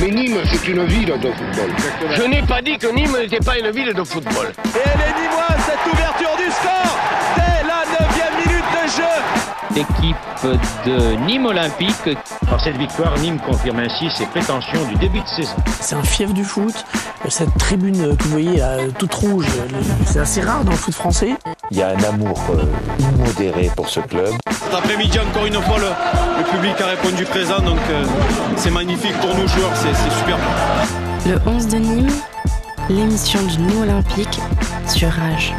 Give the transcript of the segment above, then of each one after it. Mais Nîmes, c'est une ville de football. Je n'ai pas dit que Nîmes n'était pas une ville de football. Et les Nîmois, cette ouverture du score, dès la 9e minute de jeu. L'équipe de Nîmes Olympique. Par cette victoire, Nîmes confirme ainsi ses prétentions du début de saison. C'est un fief du foot. Cette tribune que vous voyez, toute rouge, c'est assez rare dans le foot français. Il y a un amour modéré pour ce club. Cet après-midi, encore une fois, le public a répondu présent, donc c'est magnifique pour nous joueurs, c'est superbe. Le 11 de Nîmes, l'émission du Nîmes Olympique sur Rage.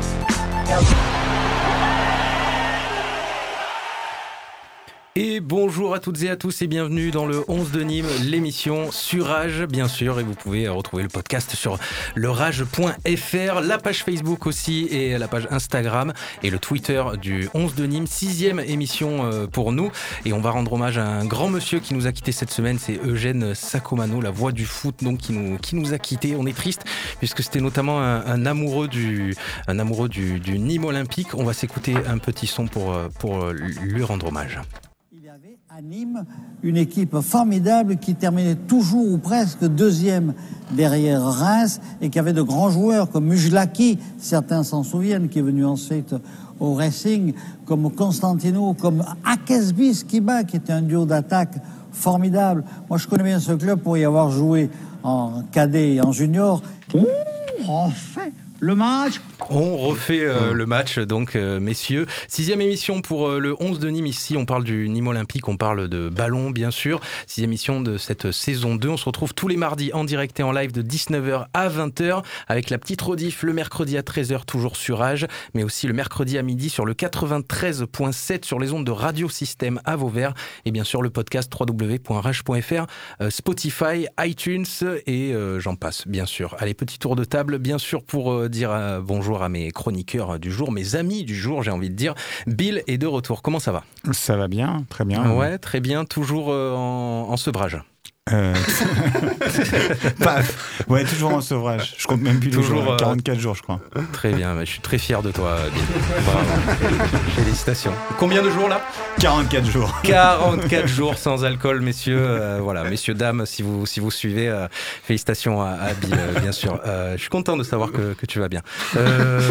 Et bonjour à toutes et à tous et bienvenue dans le 11 de Nîmes, l'émission sur Rage, bien sûr. Et vous pouvez retrouver le podcast sur lerage.fr, la page Facebook aussi et la page Instagram et le Twitter du 11 de Nîmes, 6e émission pour nous. Et on va rendre hommage à un grand monsieur qui nous a quittés cette semaine, c'est Eugène Sacomano, la voix du foot donc qui nous a quittés. On est triste puisque c'était notamment un amoureux du Nîmes Olympique. On va s'écouter un petit son pour lui rendre hommage. À Nîmes, une équipe formidable qui terminait toujours ou presque deuxième derrière Reims et qui avait de grands joueurs comme Mujlaki, certains s'en souviennent, qui est venu ensuite au Racing, comme Constantino, comme Akesbi-Skiba, qui était un duo d'attaque formidable. Moi, je connais bien ce club pour y avoir joué en cadet et en junior. Enfin le match. On refait le match, donc, messieurs. 6e émission pour le 11 de Nîmes. Ici, on parle du Nîmes Olympique, on parle de ballon, bien sûr. 6e émission de cette saison 2. On se retrouve tous les mardis en direct et en live de 19h à 20h avec la petite rediff le mercredi à 13h, toujours sur Rage, mais aussi le mercredi à midi sur le 93.7 sur les ondes de Radio Système à Vauvert et bien sûr le podcast www.rage.fr, Spotify, iTunes et j'en passe, bien sûr. Allez, petit tour de table, bien sûr, pour dire bonjour à mes chroniqueurs du jour, mes amis du jour, j'ai envie de dire. Bill est de retour, comment ça va ? Ça va bien, très bien. Ouais, très bien, toujours en sevrage. Ouais, toujours en sevrage. Je compte même plus toujours, jours, 44 jours, je crois. Très bien, je suis très fier de toi, Bill. Bravo. Félicitations. Combien de jours là ? 44 jours. 44 jours sans alcool, messieurs. Voilà, messieurs, dames, si vous suivez, félicitations à Bill, bien sûr. Je suis content de savoir que tu vas bien.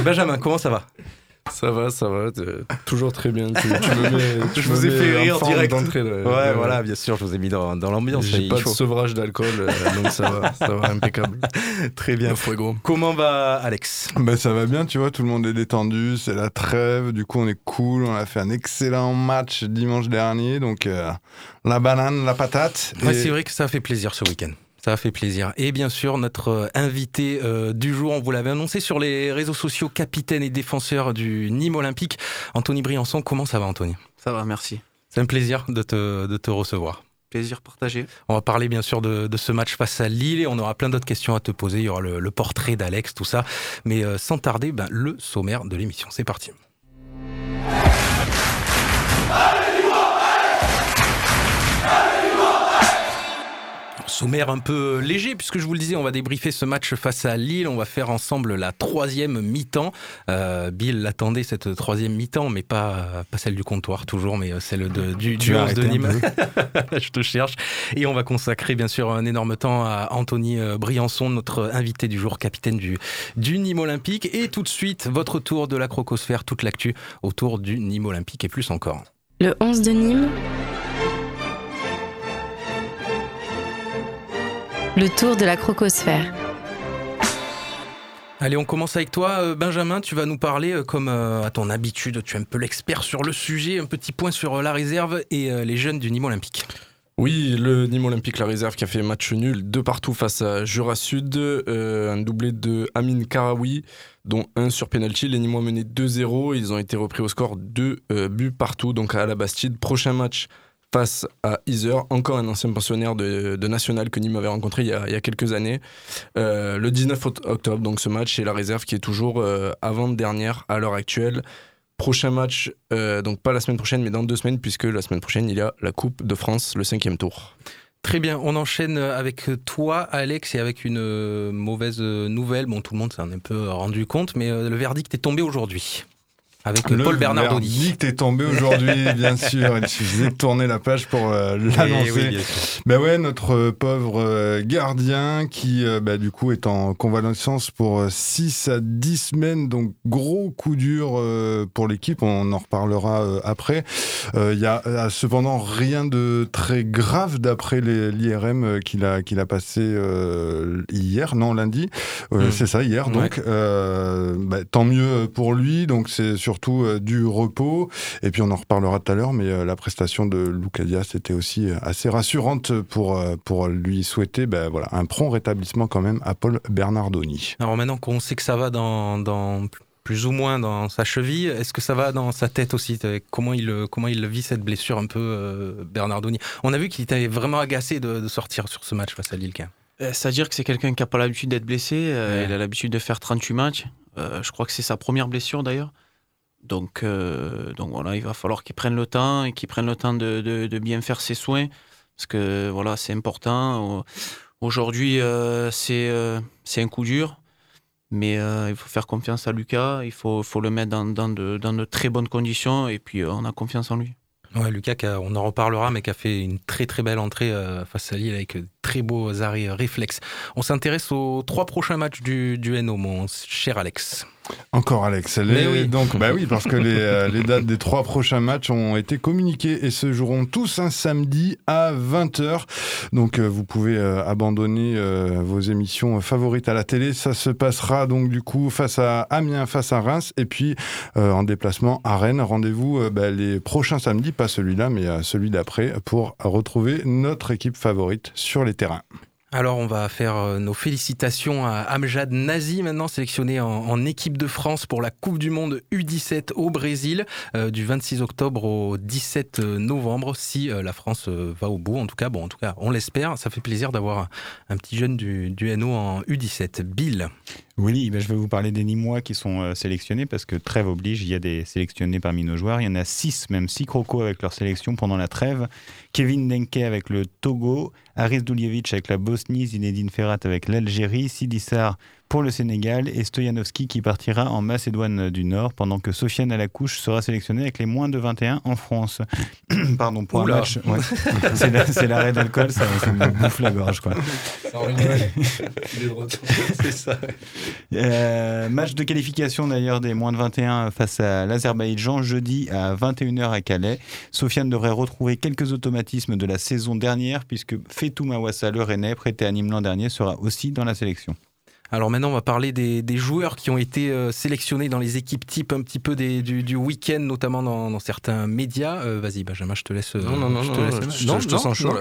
Benjamin, comment ça va ? Ça va, toujours très bien. Je vous ai fait rire direct. Ouais, voilà, bien sûr, je vous ai mis dans l'ambiance. J'ai pas de sevrage d'alcool, donc ça va, impeccable. Très bien. Comment va Alex ? Ça va bien, tu vois, tout le monde est détendu, c'est la trêve, du coup on est cool, on a fait un excellent match dimanche dernier, donc la banane, la patate. Ouais, et... c'est vrai que ça fait plaisir ce week-end. Ça fait plaisir. Et bien sûr, notre invité du jour, on vous l'avait annoncé sur les réseaux sociaux, capitaine et défenseur du Nîmes Olympique, Anthony Briançon. Comment ça va, Anthony ? Ça va, merci. C'est un plaisir de te recevoir. Plaisir partagé. On va parler bien sûr de ce match face à Lille et on aura plein d'autres questions à te poser. Il y aura le portrait d'Alex, tout ça. Mais sans tarder, le sommaire de l'émission. C'est parti. Sommaire un peu léger, puisque je vous le disais, on va débriefer ce match face à Lille, on va faire ensemble la 3e mi-temps. Bill attendait cette 3e mi-temps, mais pas celle du comptoir toujours, mais celle du 11 de Nîmes. Je te cherche. Et on va consacrer bien sûr un énorme temps à Anthony Briançon, notre invité du jour, capitaine du Nîmes Olympique. Et tout de suite, votre tour de la crocosphère, toute l'actu autour du Nîmes Olympique et plus encore. Le 11 de Nîmes. Le tour de la crocosphère. Allez, on commence avec toi, Benjamin. Tu vas nous parler, comme à ton habitude, tu es un peu l'expert sur le sujet, un petit point sur la réserve et les jeunes du Nîmes Olympique. Oui, le Nîmes Olympique, la réserve, qui a fait match nul 2-2 face à Jura Sud. Un doublé de Amin Karawi, dont un sur pénalty. Les Nîmois menaient 2-0. Ils ont été repris au score 2 buts partout, donc à la Bastide. Prochain match face à Iser, encore un ancien pensionnaire de National que Nîmes avait rencontré il y a quelques années. Le 19 octobre, donc ce match, et la réserve qui est toujours avant-dernière à l'heure actuelle. Prochain match, donc pas la semaine prochaine, mais dans 2 semaines, puisque la semaine prochaine, il y a la Coupe de France, le 5e tour. Très bien, on enchaîne avec toi, Alex, et avec une mauvaise nouvelle. Bon, tout le monde s'en est un peu rendu compte, mais le verdict est tombé aujourd'hui. avec le Paul Bernardoni. Le verdict est tombé aujourd'hui, bien sûr. Il suffisait de tourner la page pour l'annoncer. Oui, bah ouais, notre pauvre gardien qui, du coup, est en convalescence pour 6 à 10 semaines. Donc, gros coup dur pour l'équipe. On en reparlera après. Il n'y a cependant rien de très grave d'après l'IRM qu'il a passé hier. Non, lundi. C'est ça, hier. Donc, ouais. Tant mieux pour lui. Donc, c'est sur surtout du repos, et puis on en reparlera tout à l'heure, mais la prestation de Lucas Diaz était aussi assez rassurante pour lui souhaiter un prompt rétablissement quand même à Paul Bernardoni. Alors maintenant qu'on sait que ça va dans plus ou moins dans sa cheville, est-ce que ça va dans sa tête aussi ? Comment il vit cette blessure un peu, Bernardoni ? On a vu qu'il était vraiment agacé de sortir sur ce match face à Lille. C'est-à-dire que c'est quelqu'un qui n'a pas l'habitude d'être blessé, il a l'habitude de faire 38 matchs, je crois que c'est sa première blessure d'ailleurs. Donc voilà, il va falloir qu'il prenne le temps et qu'il prenne le temps de bien faire ses soins parce que voilà, c'est important. Aujourd'hui, c'est un coup dur, mais il faut faire confiance à Lucas, il faut le mettre dans de très bonnes conditions et puis on a confiance en lui. Ouais, Lucas, on en reparlera, mais qui a fait une très très belle entrée face à Lille avec très beaux arrêts réflexes. On s'intéresse aux 3 prochains matchs du NO, mon cher Alex. Encore Alex. Oui. Donc, oui, parce que les dates des 3 prochains matchs ont été communiquées et se joueront tous un samedi à 20h. Donc, vous pouvez abandonner vos émissions favorites à la télé. Ça se passera donc du coup face à Amiens, face à Reims et puis en déplacement à Rennes. Rendez-vous les prochains samedis, pas celui-là, mais celui d'après pour retrouver notre équipe favorite sur les terrains. Alors on va faire nos félicitations à Amjad Nazi, maintenant sélectionné en équipe de France pour la Coupe du Monde U17 au Brésil du 26 octobre au 17 novembre si la France va au bout. En tout cas, on l'espère, ça fait plaisir d'avoir un petit jeune du NO en U17. Bill. Oui, je vais vous parler des Nîmois qui sont sélectionnés parce que trêve oblige, il y a des sélectionnés parmi nos joueurs. Il y en a 6, même 6 crocos avec leur sélection pendant la trêve. Kévin Denkey avec le Togo, Haris Duljevic avec la Bosnie, Zinedine Ferrat avec l'Algérie, Sidi Sarr pour le Sénégal et Stoyanovski qui partira en Macédoine du Nord pendant que Sofiane Alakouch sera sélectionnée avec les moins de 21 en France. Pardon pour un match. Ouais. C'est l'arrêt d'alcool, ça me bouffe la gorge. Quoi. C'est ça. Match de qualification d'ailleurs des moins de 21 face à l'Azerbaïdjan jeudi à 21h à Calais. Sofiane devrait retrouver quelques automatismes de la saison dernière puisque Fethou Mawassa, le Rennais, prêté à Nîmes l'an dernier, sera aussi dans la sélection. Alors maintenant, on va parler des joueurs qui ont été sélectionnés dans les équipes types un petit peu du week-end, notamment dans certains médias. Vas-y, Benjamin, je te laisse. Je te sens chaud.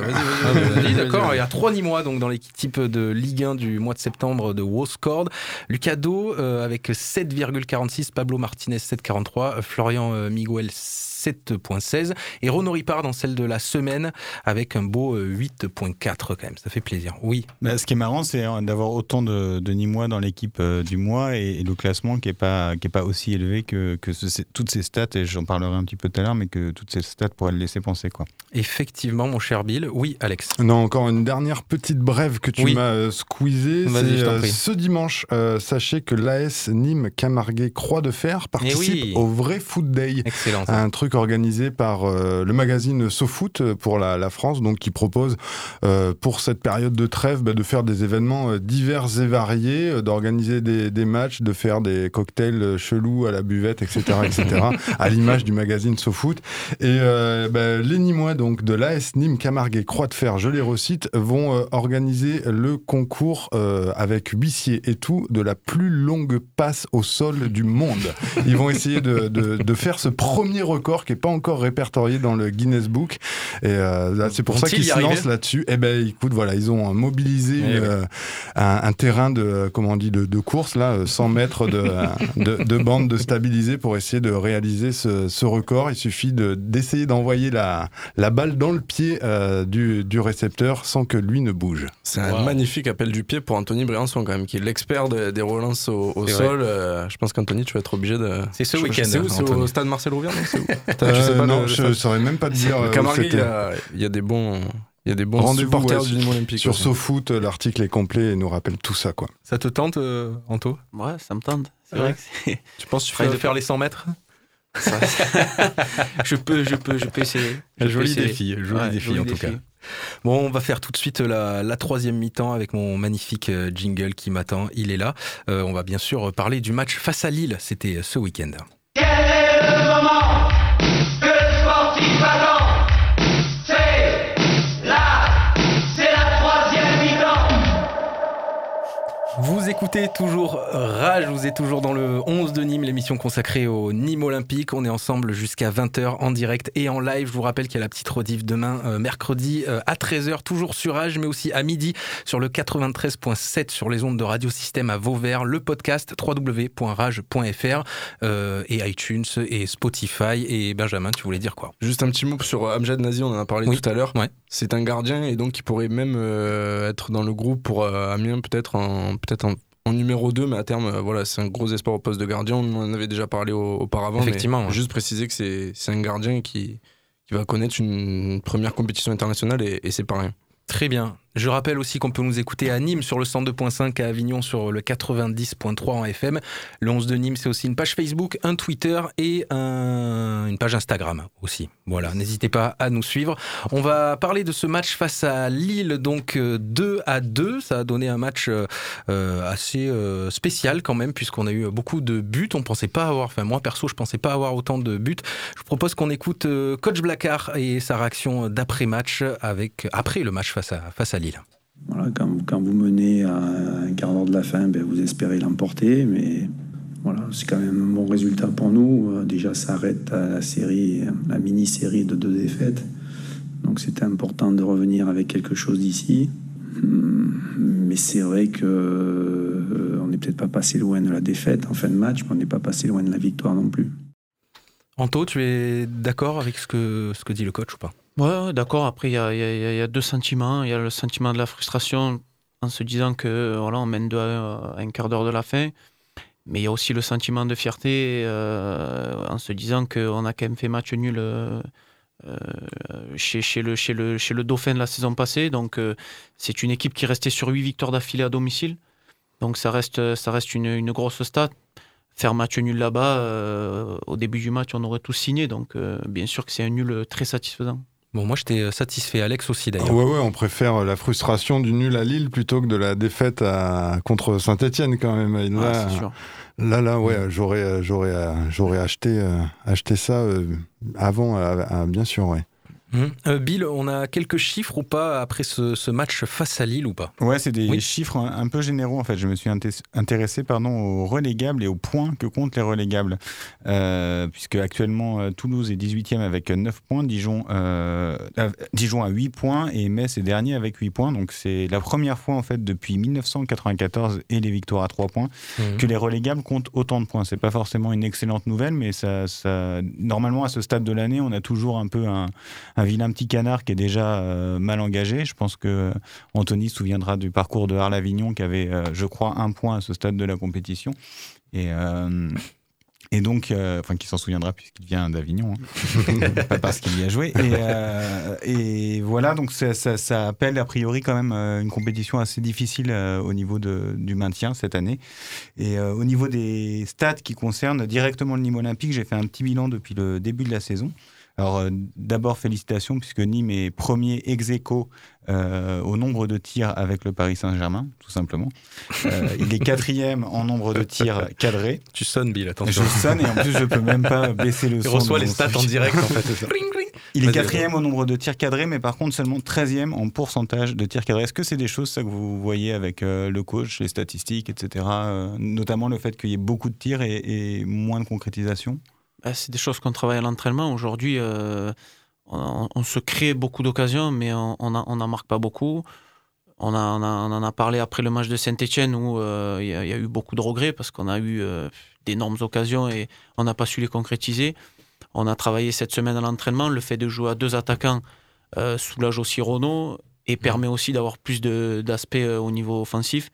Vas-y, d'accord. Il y a 3 Nîmois donc, dans l'équipe type de Ligue 1 du mois de septembre de WhoScored. Lucas Do avec 7,46, Pablo Martinez 7,43, Florian Miguel 7,16 et Renaud Ripart dans celle de la semaine avec un beau 8,4 quand même, ça fait plaisir. Oui. Ce qui est marrant, c'est d'avoir autant de Nîmois dans l'équipe du mois et le classement qui est pas aussi élevé que toutes ces stats, et j'en parlerai un petit peu tout à l'heure, mais que toutes ces stats pourraient le laisser penser. Quoi. Effectivement, mon cher Bill. Oui, Alex. Non, encore une dernière petite brève que tu m'as squeezée. Vas-y, je t'en prie. Ce dimanche, sachez que l'AS Nîmes Camarguais Croix de Fer participe au vrai Foot Day. Excellent. Un truc organisé par le magazine SoFoot pour la France, donc qui propose pour cette période de trêve de faire des événements divers et variés, d'organiser des matchs, de faire des cocktails chelous à la buvette, etc., etc. à l'image du magazine SoFoot. Et les Nîmois donc de l'AS Nîmes Camargue et Croix de Fer, je les recite, vont organiser le concours avec huissier et tout de la plus longue passe au sol du monde. Ils vont essayer de faire ce premier record qui n'est pas encore répertorié dans le Guinness Book, et c'est pour ça qu'ils se lancent là-dessus. Et écoute, voilà, ils ont mobilisé un terrain de, comment on dit, de course là, 100 mètres de bande de stabilisée pour essayer de réaliser ce record. Il suffit d'essayer d'envoyer la balle dans le pied du récepteur sans que lui ne bouge. C'est un magnifique appel du pied pour Anthony Briançon quand même, qui est l'expert des relances au sol. Je pense qu'Anthony, tu vas être obligé de. C'est ce week-end. C'est au stade Marcel Rouvière. Je saurais même pas te dire. Camargue, il y a des bons. Il y a des bons supporters du Nîmes Olympique. Sur SoFoot, l'article est complet et nous rappelle tout ça. Quoi. Ça te tente, Anto ? Ouais, ça me tente. C'est vrai que tu penses que tu ferais de faire les 100 mètres ? Je peux essayer. Joli défi en tout cas. Bon, on va faire tout de suite la troisième mi-temps avec mon magnifique jingle qui m'attend. Il est là. On va bien sûr parler du match face à Lille. C'était ce week-end. Quel est le moment que le sportif attend ? Vous écoutez toujours Rage, vous êtes toujours dans le 11 de Nîmes, l'émission consacrée au Nîmes Olympique. On est ensemble jusqu'à 20h en direct et en live. Je vous rappelle qu'il y a la petite rediff demain, mercredi, à 13h, toujours sur Rage, mais aussi à midi sur le 93.7 sur les ondes de Radio Système à Vauvert, le podcast www.rage.fr et iTunes et Spotify. Et Benjamin, tu voulais dire quoi ? Juste un petit mot sur Amjad Nazi, on en a parlé tout à l'heure. Ouais. C'est un gardien et donc il pourrait même être dans le groupe pour Amiens peut-être en numéro 2, mais à terme, voilà, c'est un gros espoir au poste de gardien. On en avait déjà parlé auparavant. Effectivement, mais juste préciser que c'est un gardien qui va connaître une première compétition internationale et c'est pas rien. Très bien. Je rappelle aussi qu'on peut nous écouter à Nîmes sur le 102.5, à Avignon sur le 90.3 en FM. Le 11 de Nîmes, c'est aussi une page Facebook, un Twitter et une page Instagram aussi. Voilà, n'hésitez pas à nous suivre. On va parler de ce match face à Lille, donc 2-2. Ça a donné un match assez spécial quand même, puisqu'on a eu beaucoup de buts. On pensait pas avoir, enfin moi perso, je pensais pas avoir autant de buts. Je vous propose qu'on écoute Coach Blaquart et sa réaction d'après-match, après le match face à Lille. Voilà, quand vous menez à un quart d'heure de la fin, vous espérez l'emporter, mais voilà, c'est quand même un bon résultat pour nous. Déjà, ça arrête la mini-série de 2 défaites. Donc c'était important de revenir avec quelque chose d'ici. Mais c'est vrai qu'on n'est peut-être pas passé loin de la défaite en fin de match, mais on n'est pas passé loin de la victoire non plus. Anto, tu es d'accord avec ce que dit le coach ou pas ? Ouais, d'accord. Après, il y a deux sentiments. Il y a le sentiment de la frustration en se disant que voilà, on mène 2-1 à un quart d'heure de la fin. Mais il y a aussi le sentiment de fierté en se disant qu'on a quand même fait match nul chez le Dauphin de la saison passée. Donc, c'est une équipe qui restait sur 8 victoires d'affilée à domicile. Donc, ça reste une grosse stat. Faire match nul là-bas, au début du match, on aurait tous signé. Donc, bien sûr que c'est un nul très satisfaisant. Bon, moi, j'étais satisfait. Alex aussi, d'ailleurs. Ouais, on préfère la frustration du nul à Lille plutôt que de la défaite contre Saint-Étienne, quand même. Là, c'est sûr. Là, j'aurais acheté ça avant, bien sûr, ouais. Bill, on a quelques chiffres ou pas après ce match face à Lille ou pas ? Ouais, c'est des chiffres un peu généraux en fait. Je me suis intéressé aux relégables et aux points que comptent les relégables. Puisque actuellement Toulouse est 18e avec 9 points, Dijon a 8 points et Metz est dernier avec 8 points. Donc c'est la première fois en fait depuis 1994 et les victoires à 3 points que les relégables comptent autant de points. C'est pas forcément une excellente nouvelle, mais ça normalement à ce stade de l'année, on a toujours un peu un vilain petit canard qui est déjà mal engagé. Je pense que Anthony se souviendra du parcours de Arles-Avignon qui avait, je crois, un point à ce stade de la compétition. Et donc, enfin, qui s'en souviendra puisqu'il vient d'Avignon, hein. Pas parce qu'il y a joué. Et voilà, donc ça appelle a priori quand même une compétition assez difficile au niveau du maintien cette année. Et au niveau des stats qui concernent directement le Nîmes Olympique, j'ai fait un petit bilan depuis le début de la saison. Alors d'abord félicitations puisque Nîmes est premier ex-aequo au nombre de tirs avec le Paris Saint-Germain, tout simplement. Il est 4e en nombre de tirs cadrés. Tu sonnes, Bill, attention. Je sonne et en plus je peux même pas baisser le son. Tu reçois les stats en direct en fait. Il est 4e au nombre de tirs cadrés, mais par contre seulement 13e en pourcentage de tirs cadrés. Est-ce que c'est des choses ça que vous voyez avec le coach, les statistiques, etc. Notamment le fait qu'il y ait beaucoup de tirs et moins de concrétisation? C'est des choses qu'on travaille à l'entraînement. Aujourd'hui, on se crée beaucoup d'occasions, mais on n'en marque pas beaucoup. On en a parlé après le match de Saint-Étienne où il y a eu beaucoup de regrets parce qu'on a eu d'énormes occasions et on n'a pas su les concrétiser. On a travaillé cette semaine à l'entraînement. Le fait de jouer à 2 attaquants soulage aussi Renaud et permet aussi d'avoir plus d'aspects au niveau offensif.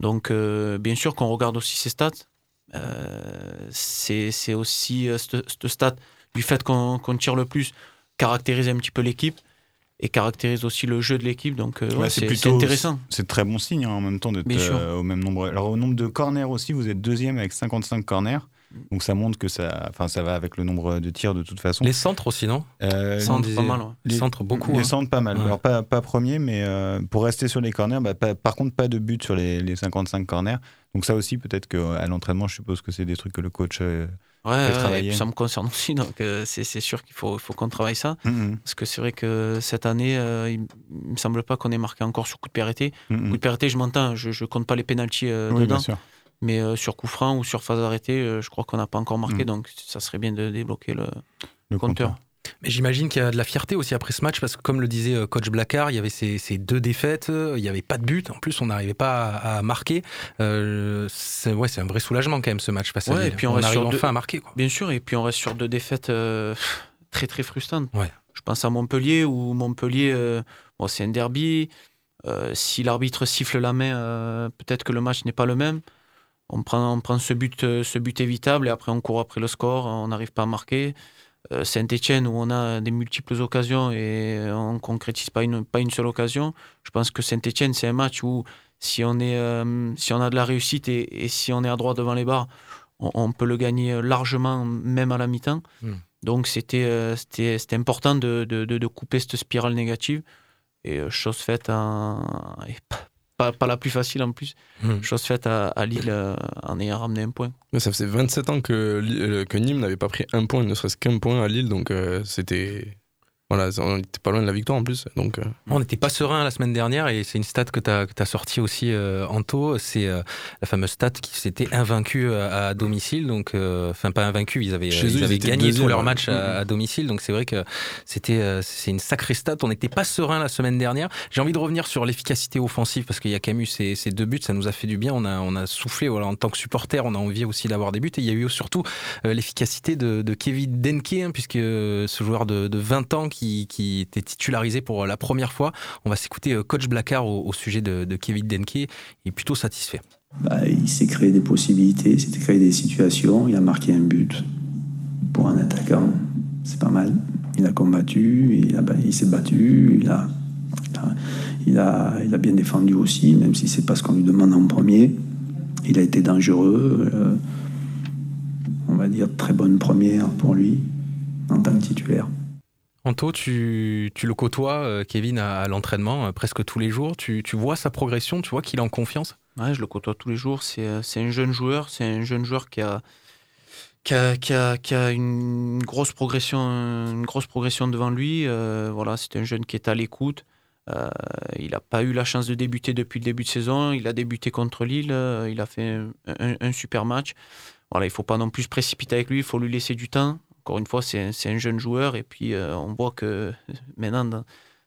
Donc, bien sûr qu'on regarde aussi ses stats. C'est aussi cette stat du fait qu'on tire le plus caractérise un petit peu l'équipe et caractérise aussi le jeu de l'équipe, donc c'est intéressant. C'est très bon signe hein, en même temps d'être au même nombre. Alors au nombre de corners aussi, vous êtes 2e avec 55 corners. Donc ça montre que ça va avec le nombre de tirs de toute façon. Les centres aussi, non ? Pas mal, ouais. Les centres, beaucoup. Les centres, pas mal. Ouais. Alors pas premier, mais pour rester sur les corners, par contre, pas de but sur les 55 corners. Donc ça aussi, peut-être qu'à l'entraînement, je suppose que c'est des trucs que le coach... ouais, ouais, et puis ça me concerne aussi, donc c'est sûr qu'il faut qu'on travaille ça, parce que c'est vrai que cette année il me semble pas qu'on ait marqué encore sur coup de pied arrêté. Coup de pied arrêté, je m'entends, je compte pas les pénaltys dedans, mais sur coup franc ou sur phase arrêtée, je crois qu'on n'a pas encore marqué, donc ça serait bien de débloquer le compteur. Mais j'imagine qu'il y a de la fierté aussi après ce match, parce que comme le disait coach Blaquart, il y avait ces deux défaites, il n'y avait pas de but, en plus on n'arrivait pas à marquer. C'est un vrai soulagement quand même ce match, parce ouais, qu'on arrive enfin à marquer, quoi. Bien sûr, et puis on reste sur deux défaites très très frustrantes. Ouais. Je pense à Montpellier, où Montpellier, c'est un derby, si l'arbitre siffle la main, peut-être que le match n'est pas le même. On prend ce but évitable, et après on court après le score, on n'arrive pas à marquer. Saint-Étienne, où on a des multiples occasions et on ne concrétise pas une seule occasion. Je pense que Saint-Étienne, c'est un match où si on a de la réussite et si on est à droit devant les barres, on peut le gagner largement, même à la mi-temps. Donc c'était important de couper cette spirale négative, et chose faite et pas la plus facile en plus, chose faite à Lille en ayant ramené un point. Ça faisait 27 ans que Nîmes n'avait pas pris un point, ne serait-ce qu'un point à Lille, donc c'était... Voilà, on n'était pas loin de la victoire en plus. Donc, on n'était pas serein la semaine dernière, et c'est une stat que tu as sortie aussi, Anto, c'est la fameuse stat qui s'était invaincue à domicile. Donc, enfin, pas invaincue, ils avaient gagné tous leurs matchs à domicile. Donc c'est vrai que c'est une sacrée stat. On n'était pas serein la semaine dernière. J'ai envie de revenir sur l'efficacité offensive, parce qu'il y a quand même eu ces deux buts, ça nous a fait du bien. On a soufflé, voilà, en tant que supporter, on a envie aussi d'avoir des buts. Et il y a eu surtout l'efficacité de Kévin Denkey, hein, puisque ce joueur de 20 ans qui était titularisé pour la première fois. On va s'écouter coach Blaquart au sujet de Kévin Denkey. Il est plutôt satisfait. Il s'est créé des possibilités, il s'est créé des situations. Il a marqué un but pour un attaquant. C'est pas mal. Il a combattu, il s'est battu, il a bien défendu aussi, même si c'est pas ce qu'on lui demande en premier. Il a été dangereux. On va dire très bonne première pour lui en tant que titulaire. Anto, tu le côtoies, Kévin, à l'entraînement presque tous les jours. Tu vois sa progression, tu vois qu'il est en confiance. Ouais, je le côtoie tous les jours. C'est un jeune joueur, qui a une grosse progression devant lui. Voilà, c'est un jeune qui est à l'écoute. Il n'a pas eu la chance de débuter depuis le début de saison. Il a débuté contre Lille. Il a fait un super match. Voilà, il ne faut pas non plus se précipiter avec lui. Il faut lui laisser du temps. Encore une fois, c'est un jeune joueur, et puis on voit que maintenant,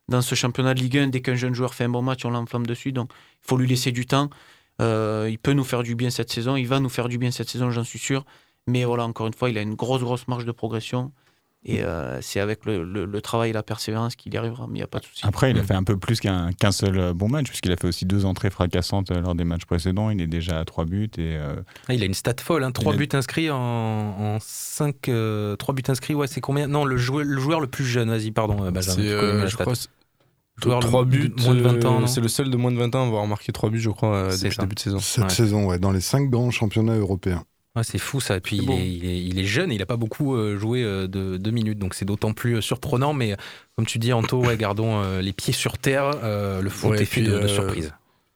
dans ce championnat de Ligue 1, dès qu'un jeune joueur fait un bon match, on l'enflamme dessus, donc il faut lui laisser du temps. Il peut nous faire du bien cette saison, il va nous faire du bien cette saison, j'en suis sûr, mais voilà, encore une fois, il a une grosse marge de progression. Et c'est avec le travail et la persévérance qu'il y arrivera, mais il n'y a pas de souci. Après, il a fait un peu plus qu'un seul bon match, puisqu'il a fait aussi 2 entrées fracassantes lors des matchs précédents. Il est déjà à 3 buts. Et, il a une stat folle, hein. 3 buts inscrits en 5... 3 buts inscrits, ouais, c'est combien ? Non, le joueur le plus jeune, vas-y, pardon, Benjamin. Je crois joueur 3 buts, moins de 20 ans, c'est le seul de moins de 20 ans à avoir marqué 3 buts, je crois, depuis le début de saison. Cette saison, ouais, dans les 5 grands championnats européens. Ouais, c'est fou ça, et puis il est jeune et il n'a pas beaucoup joué de 2 minutes, donc c'est d'autant plus surprenant, mais comme tu dis, Anto, ouais, gardons les pieds sur terre, le foot est fait de surprise.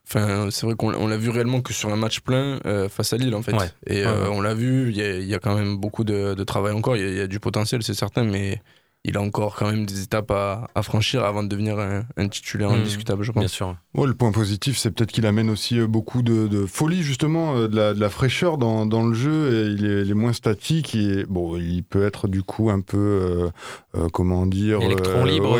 C'est vrai qu'on l'a vu réellement que sur un match plein face à Lille en fait, ouais. Et on l'a vu, il y a quand même beaucoup de travail encore, il y a du potentiel c'est certain, mais... Il a encore quand même des étapes à franchir avant de devenir un titulaire indiscutable, je pense. Bien sûr. Ouais, le point positif, c'est peut-être qu'il amène aussi beaucoup de folie, justement, de la fraîcheur dans le jeu. Et il est moins statique. Et, il peut être du coup un peu, comment dire... Électron libre,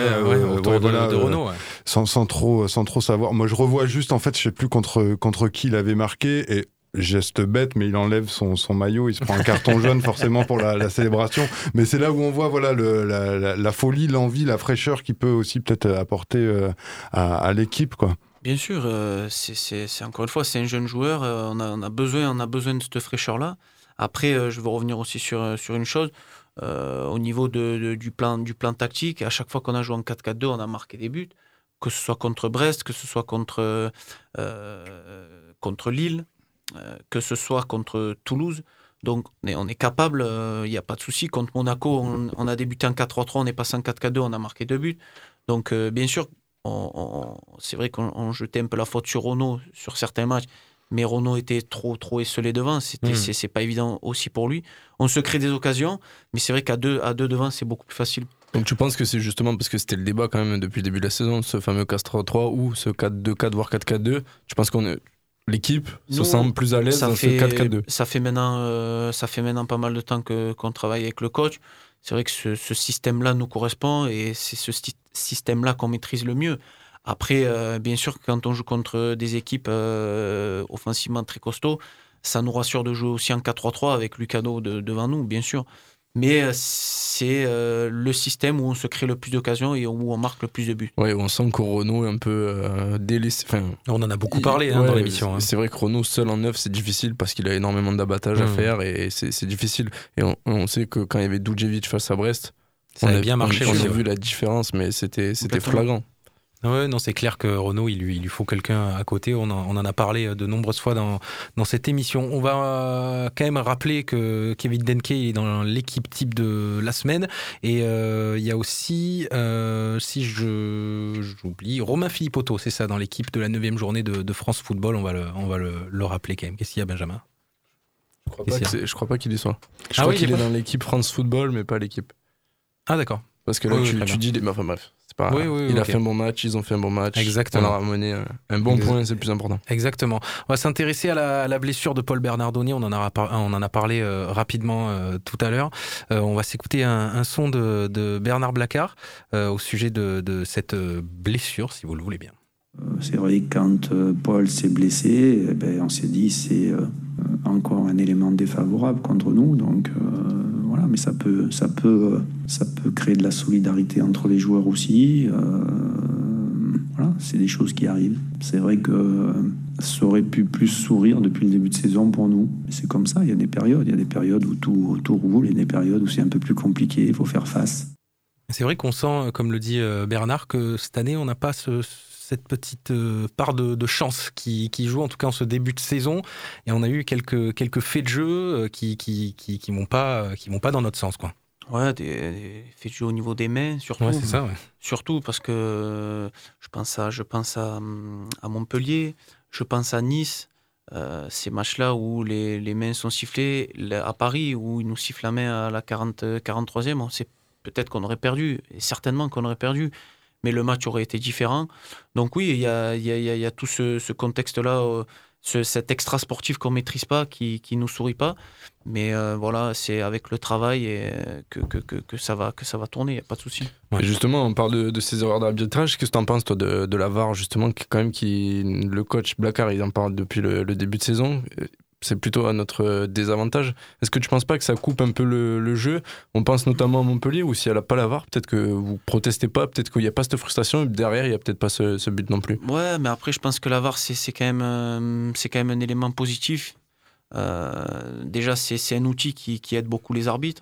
autour de Renaud. Ouais. Sans trop savoir. Moi, je revois juste, en fait, je ne sais plus contre qui il avait marqué, et... Geste bête, mais il enlève son maillot, il se prend un carton jaune forcément pour la célébration. Mais c'est là où on voit voilà, la folie, l'envie, la fraîcheur qu'il peut aussi peut-être apporter à l'équipe, quoi. Bien sûr, c'est encore une fois, c'est un jeune joueur, on a besoin de cette fraîcheur-là. Après, je veux revenir aussi sur une chose, au niveau du plan tactique, à chaque fois qu'on a joué en 4-4-2, on a marqué des buts, que ce soit contre Brest, que ce soit contre Lille, que ce soit contre Toulouse, Donc on est capable, il n'y a pas de souci. Contre Monaco, on a débuté en 4-3-3, on est passé en 4-4-2, on a marqué 2 buts. Donc bien sûr, c'est vrai qu'on jetait un peu la faute sur Renaud sur certains matchs, mais Renaud était trop esselé devant, c'est pas évident aussi pour lui. On se crée des occasions, mais c'est vrai qu'à deux devant, c'est beaucoup plus facile. Donc tu penses que c'est justement parce que c'était le débat quand même depuis le début de la saison, ce fameux 4-3-3 ou ce 4-2-4 voire 4-4-2, tu penses qu'on est... L'équipe se semble plus à l'aise dans ce 4-4-2. Ça fait maintenant pas mal de temps qu'on travaille avec le coach. C'est vrai que ce système-là nous correspond et c'est ce système-là qu'on maîtrise le mieux. Après, bien sûr, quand on joue contre des équipes offensivement très costauds, ça nous rassure de jouer aussi en 4-3-3 avec Lucas Do devant nous, bien sûr. Mais c'est le système où on se crée le plus d'occasions et où on marque le plus de buts. Oui, on sent que Renaud est un peu délaissé. On en a beaucoup parlé dans l'émission. C'est vrai que Renaud, seul en 9, c'est difficile parce qu'il a énormément d'abattage à faire et c'est difficile. Et on sait que quand il y avait Djudjevic face à Brest, ça a bien marché. On a vu la différence, mais c'était flagrant. Ouais, non, c'est clair que Renaud, il lui faut quelqu'un à côté. On en a parlé de nombreuses fois dans cette émission. On va quand même rappeler que Kévin Denkey est dans l'équipe type de la semaine. Et il y a aussi, si j'oublie, Romain Philippotto, c'est ça, dans l'équipe de la 9e journée de France Football. On va le rappeler quand même. Qu'est-ce qu'il y a, Benjamin ? Je crois pas qu'il est soit. Je crois qu'il est dans l'équipe France Football, mais pas l'équipe. Ah, d'accord. Parce que là, tu dis... Enfin, bref. Il a fait un bon match, ils ont fait un bon match. Exactement. On a ramené un bon point, c'est le plus important. Exactement. On va s'intéresser à la blessure de Paul Bernardoni. On en a parlé rapidement tout à l'heure. On va s'écouter un son de Bernard Blaquart au sujet de cette blessure, si vous le voulez bien. C'est vrai que quand Paul s'est blessé, on s'est dit c'est encore un élément défavorable contre nous. Donc voilà, mais ça peut créer de la solidarité entre les joueurs aussi. Voilà, c'est des choses qui arrivent. C'est vrai que ça aurait pu plus sourire depuis le début de saison pour nous. C'est comme ça, il y a des périodes où tout roule, il y a des périodes où c'est un peu plus compliqué, il faut faire face. C'est vrai qu'on sent, comme le dit Bernard, que cette année on n'a pas cette petite part de chance qui joue, en tout cas en ce début de saison. Et on a eu quelques faits de jeu qui vont pas dans notre sens, quoi. Ouais, des faits de jeu au niveau des mains, surtout. Ouais, c'est ça, ouais. Surtout parce que je pense à Montpellier, je pense à Nice, ces matchs-là où les mains sont sifflées, à Paris, où ils nous sifflent la main à la 43e, on sait peut-être qu'on aurait perdu, et certainement qu'on aurait perdu. Mais le match aurait été différent. Donc oui, il y a tout ce contexte-là, cet extra sportif qu'on ne maîtrise pas, qui ne nous sourit pas. Mais voilà, c'est avec le travail que ça va tourner, il n'y a pas de souci. Ouais. Justement, on parle de ces erreurs d'arbitrage. Qu'est-ce que tu en penses, toi, de la VAR, justement, le coach Blaquart, il en parle depuis le début de saison. C'est plutôt à notre désavantage. Est-ce que tu ne penses pas que ça coupe un peu le jeu ? On pense notamment à Montpellier, où si elle n'a pas la VAR, peut-être que vous ne protestez pas, peut-être qu'il n'y a pas cette frustration, et derrière, il n'y a peut-être pas ce but non plus. Ouais, mais après, je pense que la VAR, c'est quand même un élément positif. Déjà, c'est un outil qui aide beaucoup les arbitres.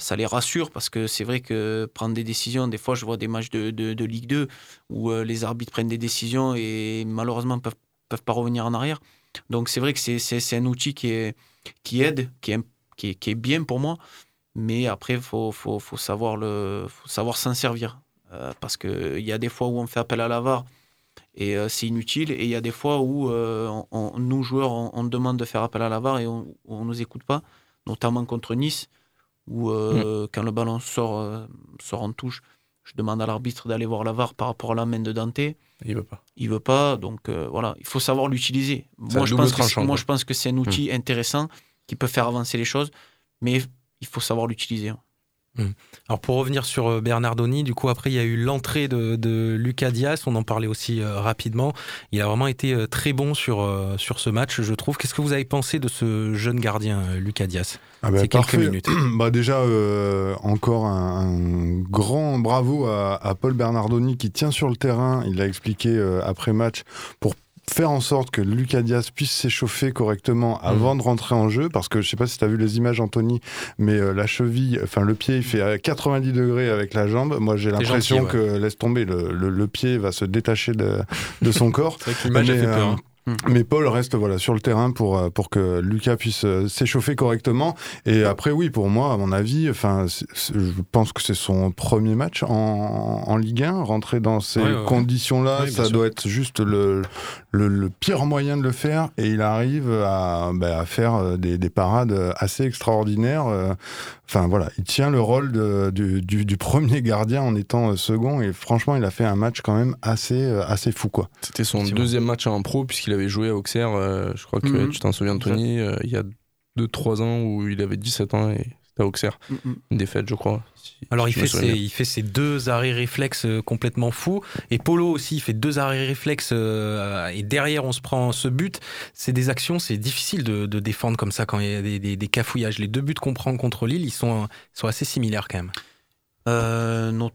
Ça les rassure, parce que c'est vrai que prendre des décisions, des fois, je vois des matchs de Ligue 2 où les arbitres prennent des décisions et malheureusement ne peuvent pas revenir en arrière. Donc c'est vrai que c'est un outil qui aide, qui est bien pour moi, mais après faut savoir s'en servir, parce que il y a des fois où on fait appel à la VAR et c'est inutile, et il y a des fois où nous joueurs on demande de faire appel à la VAR et on nous écoute pas, notamment contre Nice où quand le ballon sort en touche, je demande à l'arbitre d'aller voir la VAR par rapport à la main de Dante. Il veut pas, donc voilà, il faut savoir l'utiliser. Je pense que c'est un outil intéressant qui peut faire avancer les choses, mais il faut savoir l'utiliser. Alors pour revenir sur Bernardoni, du coup après il y a eu l'entrée de Lucas Diaz, on en parlait aussi rapidement. Il a vraiment été très bon sur ce match, je trouve. Qu'est-ce que vous avez pensé de ce jeune gardien, Lucas Diaz ? C'est parfait. Quelques minutes. Déjà encore un grand bravo à Paul Bernardoni qui tient sur le terrain. Il l'a expliqué après match pour faire en sorte que Lucas Diaz puisse s'échauffer correctement avant de rentrer en jeu, parce que je sais pas si t'as vu les images, Anthony, mais la cheville, enfin le pied, il fait 90 degrés avec la jambe. Moi j'ai l'impression que laisse tomber, le pied va se détacher de son corps. C'est vrai que l'image a fait peur. Mais Paul reste sur le terrain pour que Lucas puisse s'échauffer correctement. Et après, oui, pour moi, à mon avis, je pense que c'est son premier match en Ligue 1. Rentrer dans ces conditions-là, oui, ça doit être juste le pire moyen de le faire. Et il arrive à faire des parades assez extraordinaires. Il tient le rôle du premier gardien en étant second. Et franchement, il a fait un match quand même assez fou, quoi. C'était son deuxième match en pro, puisqu'il avait joué à Auxerre, je crois que tu t'en souviens, Tony, il y a 2-3 ans où il avait 17 ans et c'était à Auxerre. Une défaite, je crois. Alors il fait ses deux arrêts réflexes complètement fous, et Polo aussi il fait deux arrêts réflexes, et derrière on se prend ce but. C'est des actions, c'est difficile de défendre comme ça quand il y a des cafouillages. Les deux buts qu'on prend contre Lille, ils sont assez similaires quand même.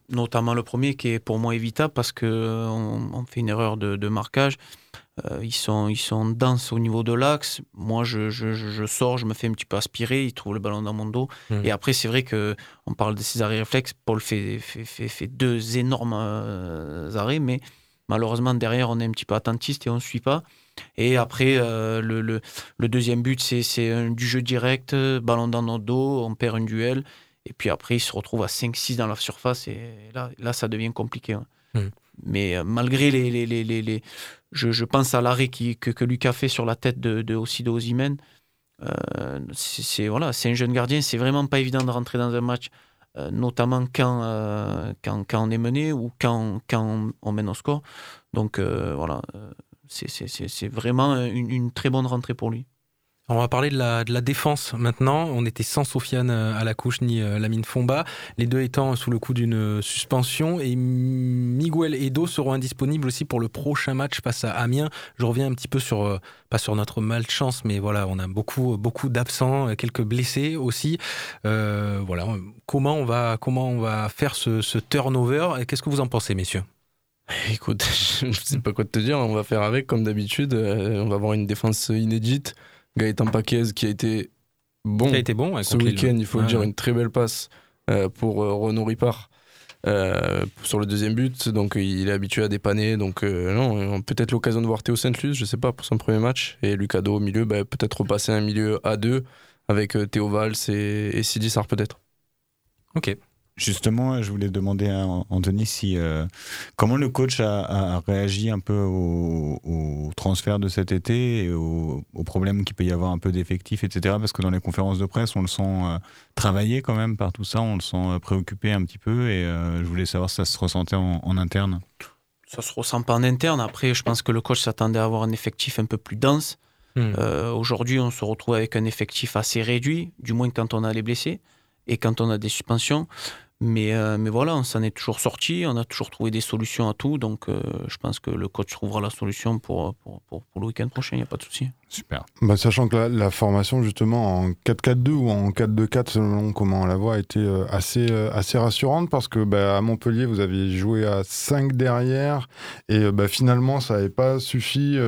Notamment le premier qui est pour moi évitable parce qu'on fait une erreur de marquage. Ils sont denses au niveau de l'axe. Moi, je sors, je me fais un petit peu aspirer. Ils trouvent le ballon dans mon dos. Et après, c'est vrai qu'on parle de ces arrêts réflexes. Paul fait deux énormes arrêts, mais malheureusement, derrière, on est un petit peu attentiste et on ne suit pas. Et après, le deuxième but, c'est du jeu direct, ballon dans nos dos, on perd un duel. Et puis après, ils se retrouvent à 5-6 dans la surface. Et là ça devient compliqué. Hein. Mais malgré les je pense à l'arrêt que Lucas fait sur la tête de Osimhen. C'est un jeune gardien, c'est vraiment pas évident de rentrer dans un match, notamment quand on est mené ou quand on mène au score. Donc c'est vraiment une très bonne rentrée pour lui. On va parler de la défense maintenant. On était sans Sofiane Alakouch ni Lamine Fomba, les deux étant sous le coup d'une suspension. Et Miguel et Do seront indisponibles aussi pour le prochain match face à Amiens. Je reviens un petit peu sur, pas sur notre malchance, mais voilà, on a beaucoup d'absents, quelques blessés aussi. Comment on va faire ce turnover? Qu'est-ce que vous en pensez, messieurs? Écoute, je ne sais pas quoi te dire. On va faire avec, comme d'habitude. On va avoir une défense inédite. Gaëtan Paquez qui a été bon ce week-end, il faut le dire, une très belle passe pour Renaud Ripart sur le deuxième but. Donc il est habitué à dépanner, donc peut-être l'occasion de voir Théo Saint-Luz, je sais pas, pour son premier match. Et Lucas Do au milieu, peut-être repasser un milieu à deux avec Théo Valls et Sidi Sarr peut-être. Ok. Justement, je voulais demander à Anthony comment le coach a réagi un peu au transfert de cet été et aux problèmes qu'il peut y avoir un peu d'effectifs, etc. Parce que dans les conférences de presse, on le sent travailler quand même par tout ça, on le sent préoccupé un petit peu, et je voulais savoir si ça se ressentait en interne. Ça se ressent pas en interne. Après, je pense que le coach s'attendait à avoir un effectif un peu plus dense. Aujourd'hui, on se retrouve avec un effectif assez réduit, du moins quand on a les blessés et quand on a des suspensions. Mais voilà, on s'en est toujours sorti, on a toujours trouvé des solutions à tout, donc je pense que le coach trouvera la solution pour le week-end prochain, il n'y a pas de souci. Super. Sachant que la formation justement en 4-4-2 ou en 4-2-4 selon comment on la voit a été assez rassurante, parce que à Montpellier vous aviez joué à 5 derrière et finalement ça n'avait pas suffi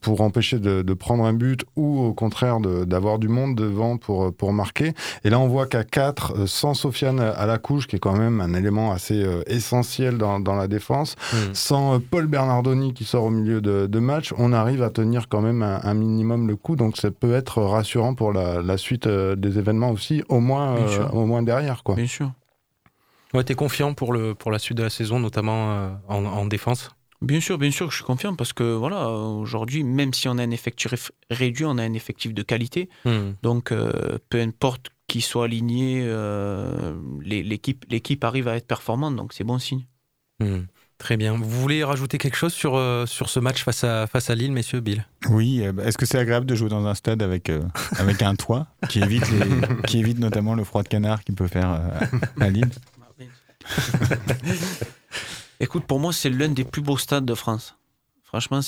pour empêcher de prendre un but ou au contraire d'avoir du monde devant pour marquer. Et là on voit qu'à 4 sans Sofiane Alakouch, qui est quand même un élément assez essentiel dans la défense, sans Paul Bernardoni qui sort au milieu de match, on arrive à tenir quand même un minimum le coup, donc ça peut être rassurant pour la suite des événements aussi, au moins derrière, quoi. Bien sûr. Ouais, t'es confiant pour la suite de la saison, notamment en défense? Bien sûr que je suis confiant, parce que voilà, aujourd'hui, même si on a un effectif réduit, on a un effectif de qualité, donc peu importe qui soit aligné, l'équipe arrive à être performante, donc c'est bon signe. Très bien. Vous voulez rajouter quelque chose sur ce match face à Lille, messieurs? Bill? Oui, est-ce que c'est agréable de jouer dans un stade avec un toit qui évite notamment le froid de canard qu'il peut faire à Lille? Écoute, pour moi, c'est l'un des plus beaux stades de France. Franchement,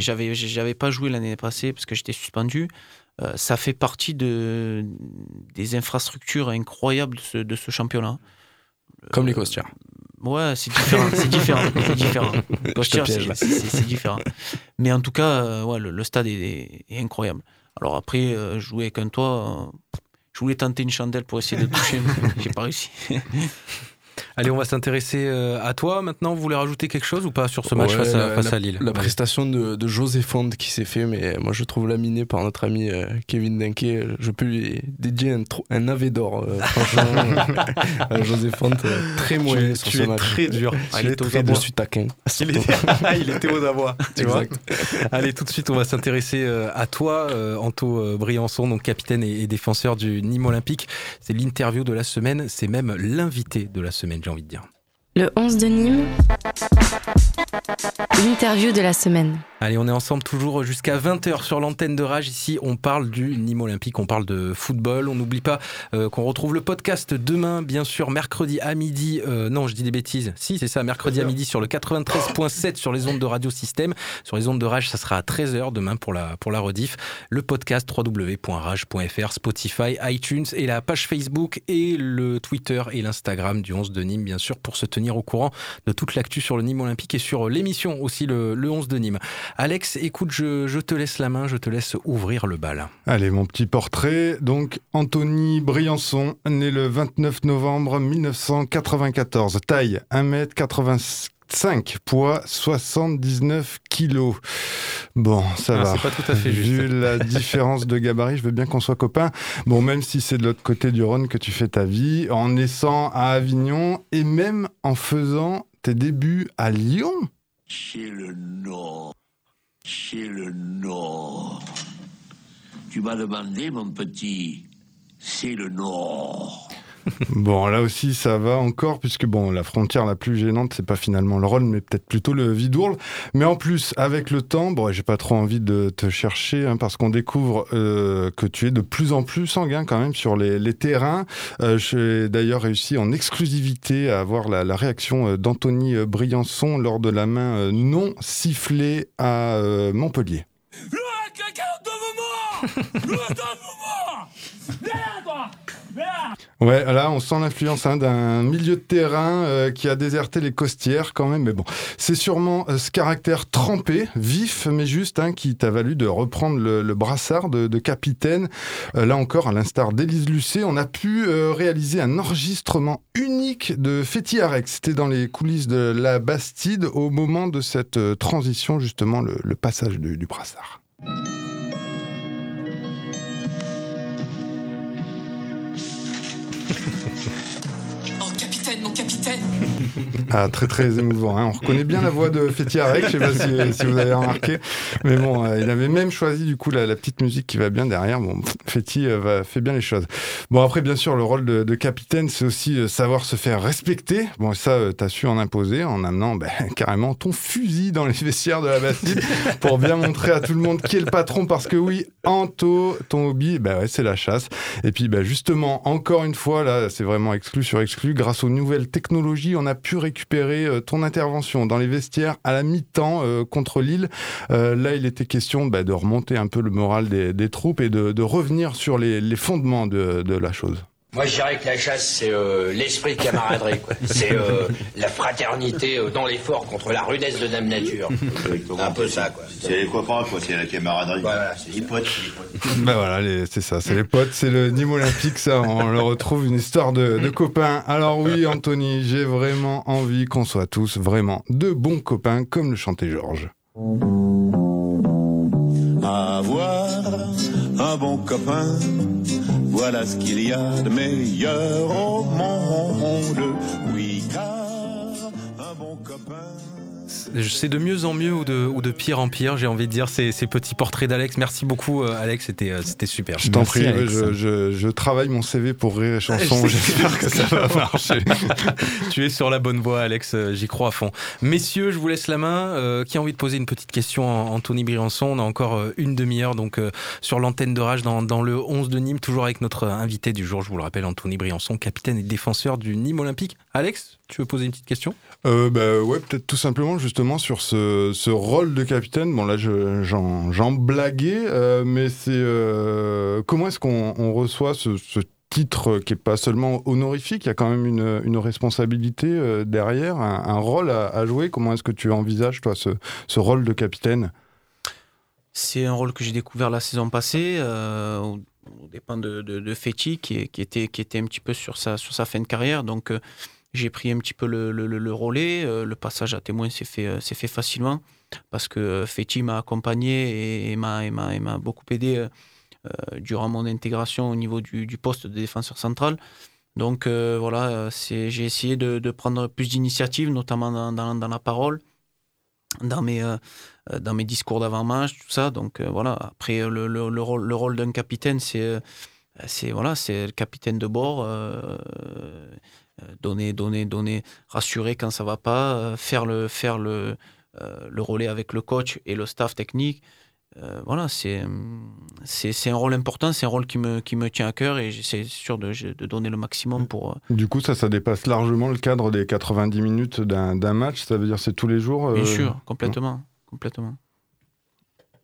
j'avais pas joué l'année passée parce que j'étais suspendu. Ça fait partie des infrastructures incroyables de ce championnat. Comme les costières. Ouais, c'est différent. C'est différent. Mais en tout cas, le stade est incroyable. Alors après, jouer avec un toit, je voulais tenter une chandelle pour essayer de toucher, mais j'ai pas réussi. Allez, on va s'intéresser à toi maintenant. Vous voulez rajouter quelque chose ou pas sur ce match face à Lille? La prestation de José Fonte qui s'est fait, mais moi je trouve laminée par notre ami Kévin Denkey. Je peux lui dédier un navet d'or, franchement. José Fonte, très moyen sur ce match. Très dur. Je suis taquin. Il était aux abois, tu vois. Allez, tout de suite, on va s'intéresser à toi, Anto Briançon, donc capitaine et défenseur du Nîmes Olympique. C'est l'interview de la semaine, c'est même l'invité de la semaine, j'ai envie de dire. Le 11 de Nîmes, l'interview de la semaine. Allez, on est ensemble toujours jusqu'à 20h sur l'antenne de Rage. Ici, on parle du Nîmes Olympique, on parle de football. On n'oublie pas qu'on retrouve le podcast demain, bien sûr, mercredi à midi. Non, je dis des bêtises. Si, c'est ça, mercredi à midi sur le 93.7 sur les ondes de Radio Système. Sur les ondes de Rage, ça sera à 13h demain pour la rediff. Le podcast www.rage.fr, Spotify, iTunes et la page Facebook et le Twitter et l'Instagram du 11 de Nîmes, bien sûr, pour se tenir au courant de toute l'actu sur le Nîmes Olympique et sur l'émission aussi, le 11 de Nîmes. Alex, écoute, je te laisse la main, je te laisse ouvrir le bal. Allez, mon petit portrait. Donc, Anthony Briançon, né le 29 novembre 1994. Taille, 1m85, poids, 79 kilos. Bon, ça va. C'est pas tout à fait juste. Vu la différence de gabarit, je veux bien qu'on soit copains. Bon, même si c'est de l'autre côté du Rhône que tu fais ta vie, en naissant à Avignon et même en faisant tes débuts à Lyon. C'est le Nord. Tu m'as demandé, mon petit, c'est le Nord. Bon, là aussi, ça va encore, puisque bon, la frontière la plus gênante, c'est pas finalement le Rhône, mais peut-être plutôt le Vidourle. Mais en plus, avec le temps, bon, j'ai pas trop envie de te chercher, hein, parce qu'on découvre que tu es de plus en plus sanguin quand même sur les terrains. J'ai d'ailleurs réussi en exclusivité à avoir la réaction d'Anthony Briançon lors de la main non sifflée à Montpellier. Le caca devant moi. Le Ouais, là, on sent l'influence d'un milieu de terrain qui a déserté les costières quand même. Mais bon, c'est sûrement ce caractère trempé, vif, mais juste, qui t'a valu de reprendre le brassard de capitaine. Là encore, à l'instar d'Élise Lucet, on a pu réaliser un enregistrement unique de Fétiarex. C'était dans les coulisses de la Bastide au moment de cette transition, justement, le passage du brassard. Capitaine. Ah, très très émouvant, hein. On reconnaît bien la voix de Fétiarex, je sais pas si vous avez remarqué, mais bon, il avait même choisi du coup la petite musique qui va bien derrière. Bon, Féti fait bien les choses. Bon, après bien sûr le rôle de capitaine, c'est aussi savoir se faire respecter. Bon, ça t'as su en imposer en amenant carrément ton fusil dans les vestiaires de la Bastide pour bien montrer à tout le monde qui est le patron, parce que oui, Anto, ton hobby, c'est la chasse. Et puis justement, encore une fois, là c'est vraiment exclu sur exclu, grâce aux nouvelles technologies, on a pu récupérer ton intervention dans les vestiaires à la mi-temps contre Lille. Là, il était question de remonter un peu le moral des troupes et de revenir sur les fondements de la chose. Moi, je dirais que la chasse, c'est l'esprit de camaraderie, quoi. C'est la fraternité dans l'effort contre la rudesse de Dame Nature. C'est un peu ça, quoi. C'est les copains, quoi. C'est la camaraderie. Voilà, c'est les potes. Voilà, c'est ça. C'est les potes. C'est le Nîmes Olympique, ça. On le retrouve, une histoire de copains. Alors oui, Anthony, j'ai vraiment envie qu'on soit tous vraiment de bons copains, comme le chantait Georges. Avoir un bon copain, voilà ce qu'il y a de meilleur au monde. Oui, car un bon copain. C'est de mieux en mieux ou de pire en pire, j'ai envie de dire, ces petits portraits d'Alex. Merci beaucoup, Alex, c'était super. Je t'en prie, je travaille mon CV pour Rire et Chanson, j'espère que ça va marcher. Tu es sur la bonne voie, Alex, j'y crois à fond. Messieurs, je vous laisse la main. Qui a envie de poser une petite question à Anthony Briançon? On a encore une demi-heure donc sur l'antenne de Rage dans le 11 de Nîmes, toujours avec notre invité du jour, je vous le rappelle, Anthony Briançon, capitaine et défenseur du Nîmes Olympique. Alex, tu veux poser une petite question ? Ouais, peut-être tout simplement, justement, sur ce rôle de capitaine. Bon, là, j'en blaguais, mais c'est... comment est-ce qu'on reçoit ce titre qui n'est pas seulement honorifique? Il y a quand même une responsabilité derrière, un rôle à jouer. Comment est-ce que tu envisages, toi, ce rôle de capitaine? C'est un rôle que j'ai découvert la saison passée, au dépens de Féti, qui était un petit peu sur sa fin de carrière. Donc... J'ai pris un petit peu le relais. Le passage à témoin s'est fait facilement parce que Fetty m'a accompagné et m'a beaucoup aidé durant mon intégration au niveau du poste de défenseur central. Donc voilà, j'ai essayé de prendre plus d'initiatives, notamment dans la parole, dans mes discours d'avant-match, tout ça. Donc voilà, après le rôle d'un capitaine, c'est le capitaine de bord, donner, rassurer quand ça va pas, faire le relais avec le coach et le staff technique. Voilà, c'est un rôle important, c'est un rôle qui me tient à cœur et j'essaie sûr de donner le maximum pour... Du coup, ça dépasse largement le cadre des 90 minutes d'un match, ça veut dire c'est tous les jours Bien sûr, complètement.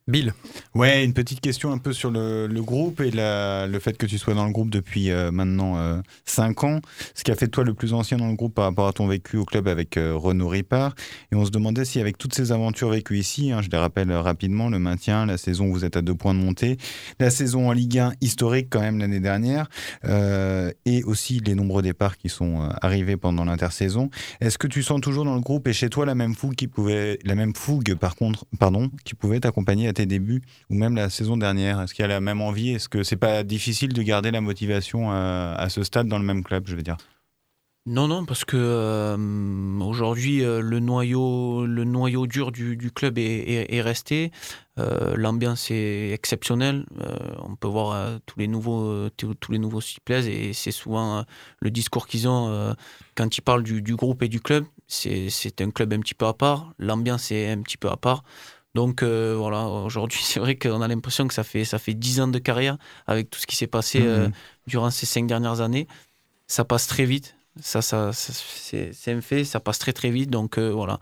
Bill. Ouais, une petite question un peu sur le groupe et le fait que tu sois dans le groupe depuis maintenant 5 ans. Ce qui a fait de toi le plus ancien dans le groupe par rapport à ton vécu au club avec Renaud Ripart. Et on se demandait si avec toutes ces aventures vécues ici, je les rappelle rapidement, le maintien, la saison où vous êtes à 2 points de montée, la saison en Ligue 1 historique quand même l'année dernière, et aussi les nombreux départs qui sont arrivés pendant l'intersaison. Est-ce que tu sens toujours dans le groupe et chez toi la même fougue qui pouvait t'accompagner à tes débuts ou même la saison dernière? Est-ce qu'il y a la même envie? Est-ce que c'est pas difficile de garder la motivation à ce stade dans le même club, je veux dire? Non, parce que aujourd'hui le noyau dur du club est resté. L'ambiance est exceptionnelle. On peut voir tous les nouveaux s'y plaisent et c'est souvent le discours qu'ils ont quand ils parlent du groupe et du club. C'est un club un petit peu à part. L'ambiance est un petit peu à part. Donc voilà, aujourd'hui c'est vrai qu'on a l'impression que ça fait 10 ans de carrière avec tout ce qui s'est passé durant ces 5 dernières années. Ça passe très vite, ça c'est un fait, ça passe très très vite. Donc voilà,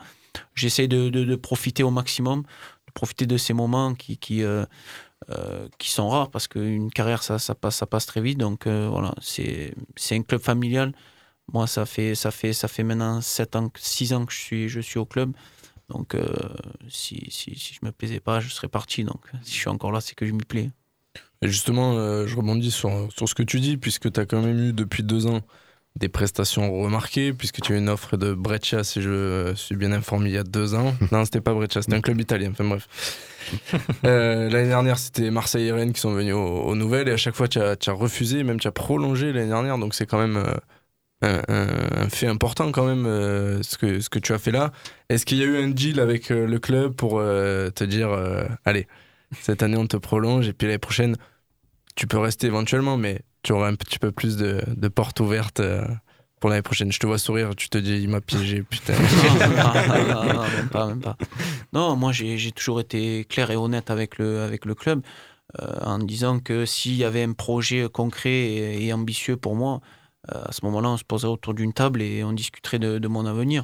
j'essaie de profiter au maximum, de profiter de ces moments qui sont rares parce qu'une carrière ça passe très vite. Donc voilà, c'est un club familial. Moi ça fait maintenant 6 ans que je suis au club. Donc, si je ne me plaisais pas, je serais parti. Donc, si je suis encore là, c'est que je m'y plais. Et justement, je rebondis sur ce que tu dis, puisque tu as quand même eu depuis 2 ans des prestations remarquées, puisque tu as eu une offre de Breccia, si je suis bien informé, il y a 2 ans. Non, c'était pas Breccia, c'était un club italien. Enfin bref. L'année dernière, c'était Marseille et Rennes qui sont venus aux nouvelles. Et à chaque fois, tu as refusé, même tu as prolongé l'année dernière. Donc, c'est quand même... Un fait important quand même, ce que tu as fait là. Est-ce qu'il y a eu un deal avec le club pour te dire allez, cette année on te prolonge et puis l'année prochaine tu peux rester éventuellement, mais tu auras un petit peu plus de portes ouvertes pour l'année prochaine? Je te vois sourire, tu te dis il m'a piégé, putain. Non, même pas. Non, moi j'ai toujours été clair et honnête avec le club en disant que s'il y avait un projet concret et ambitieux pour moi, à ce moment-là, on se poserait autour d'une table et on discuterait de mon avenir.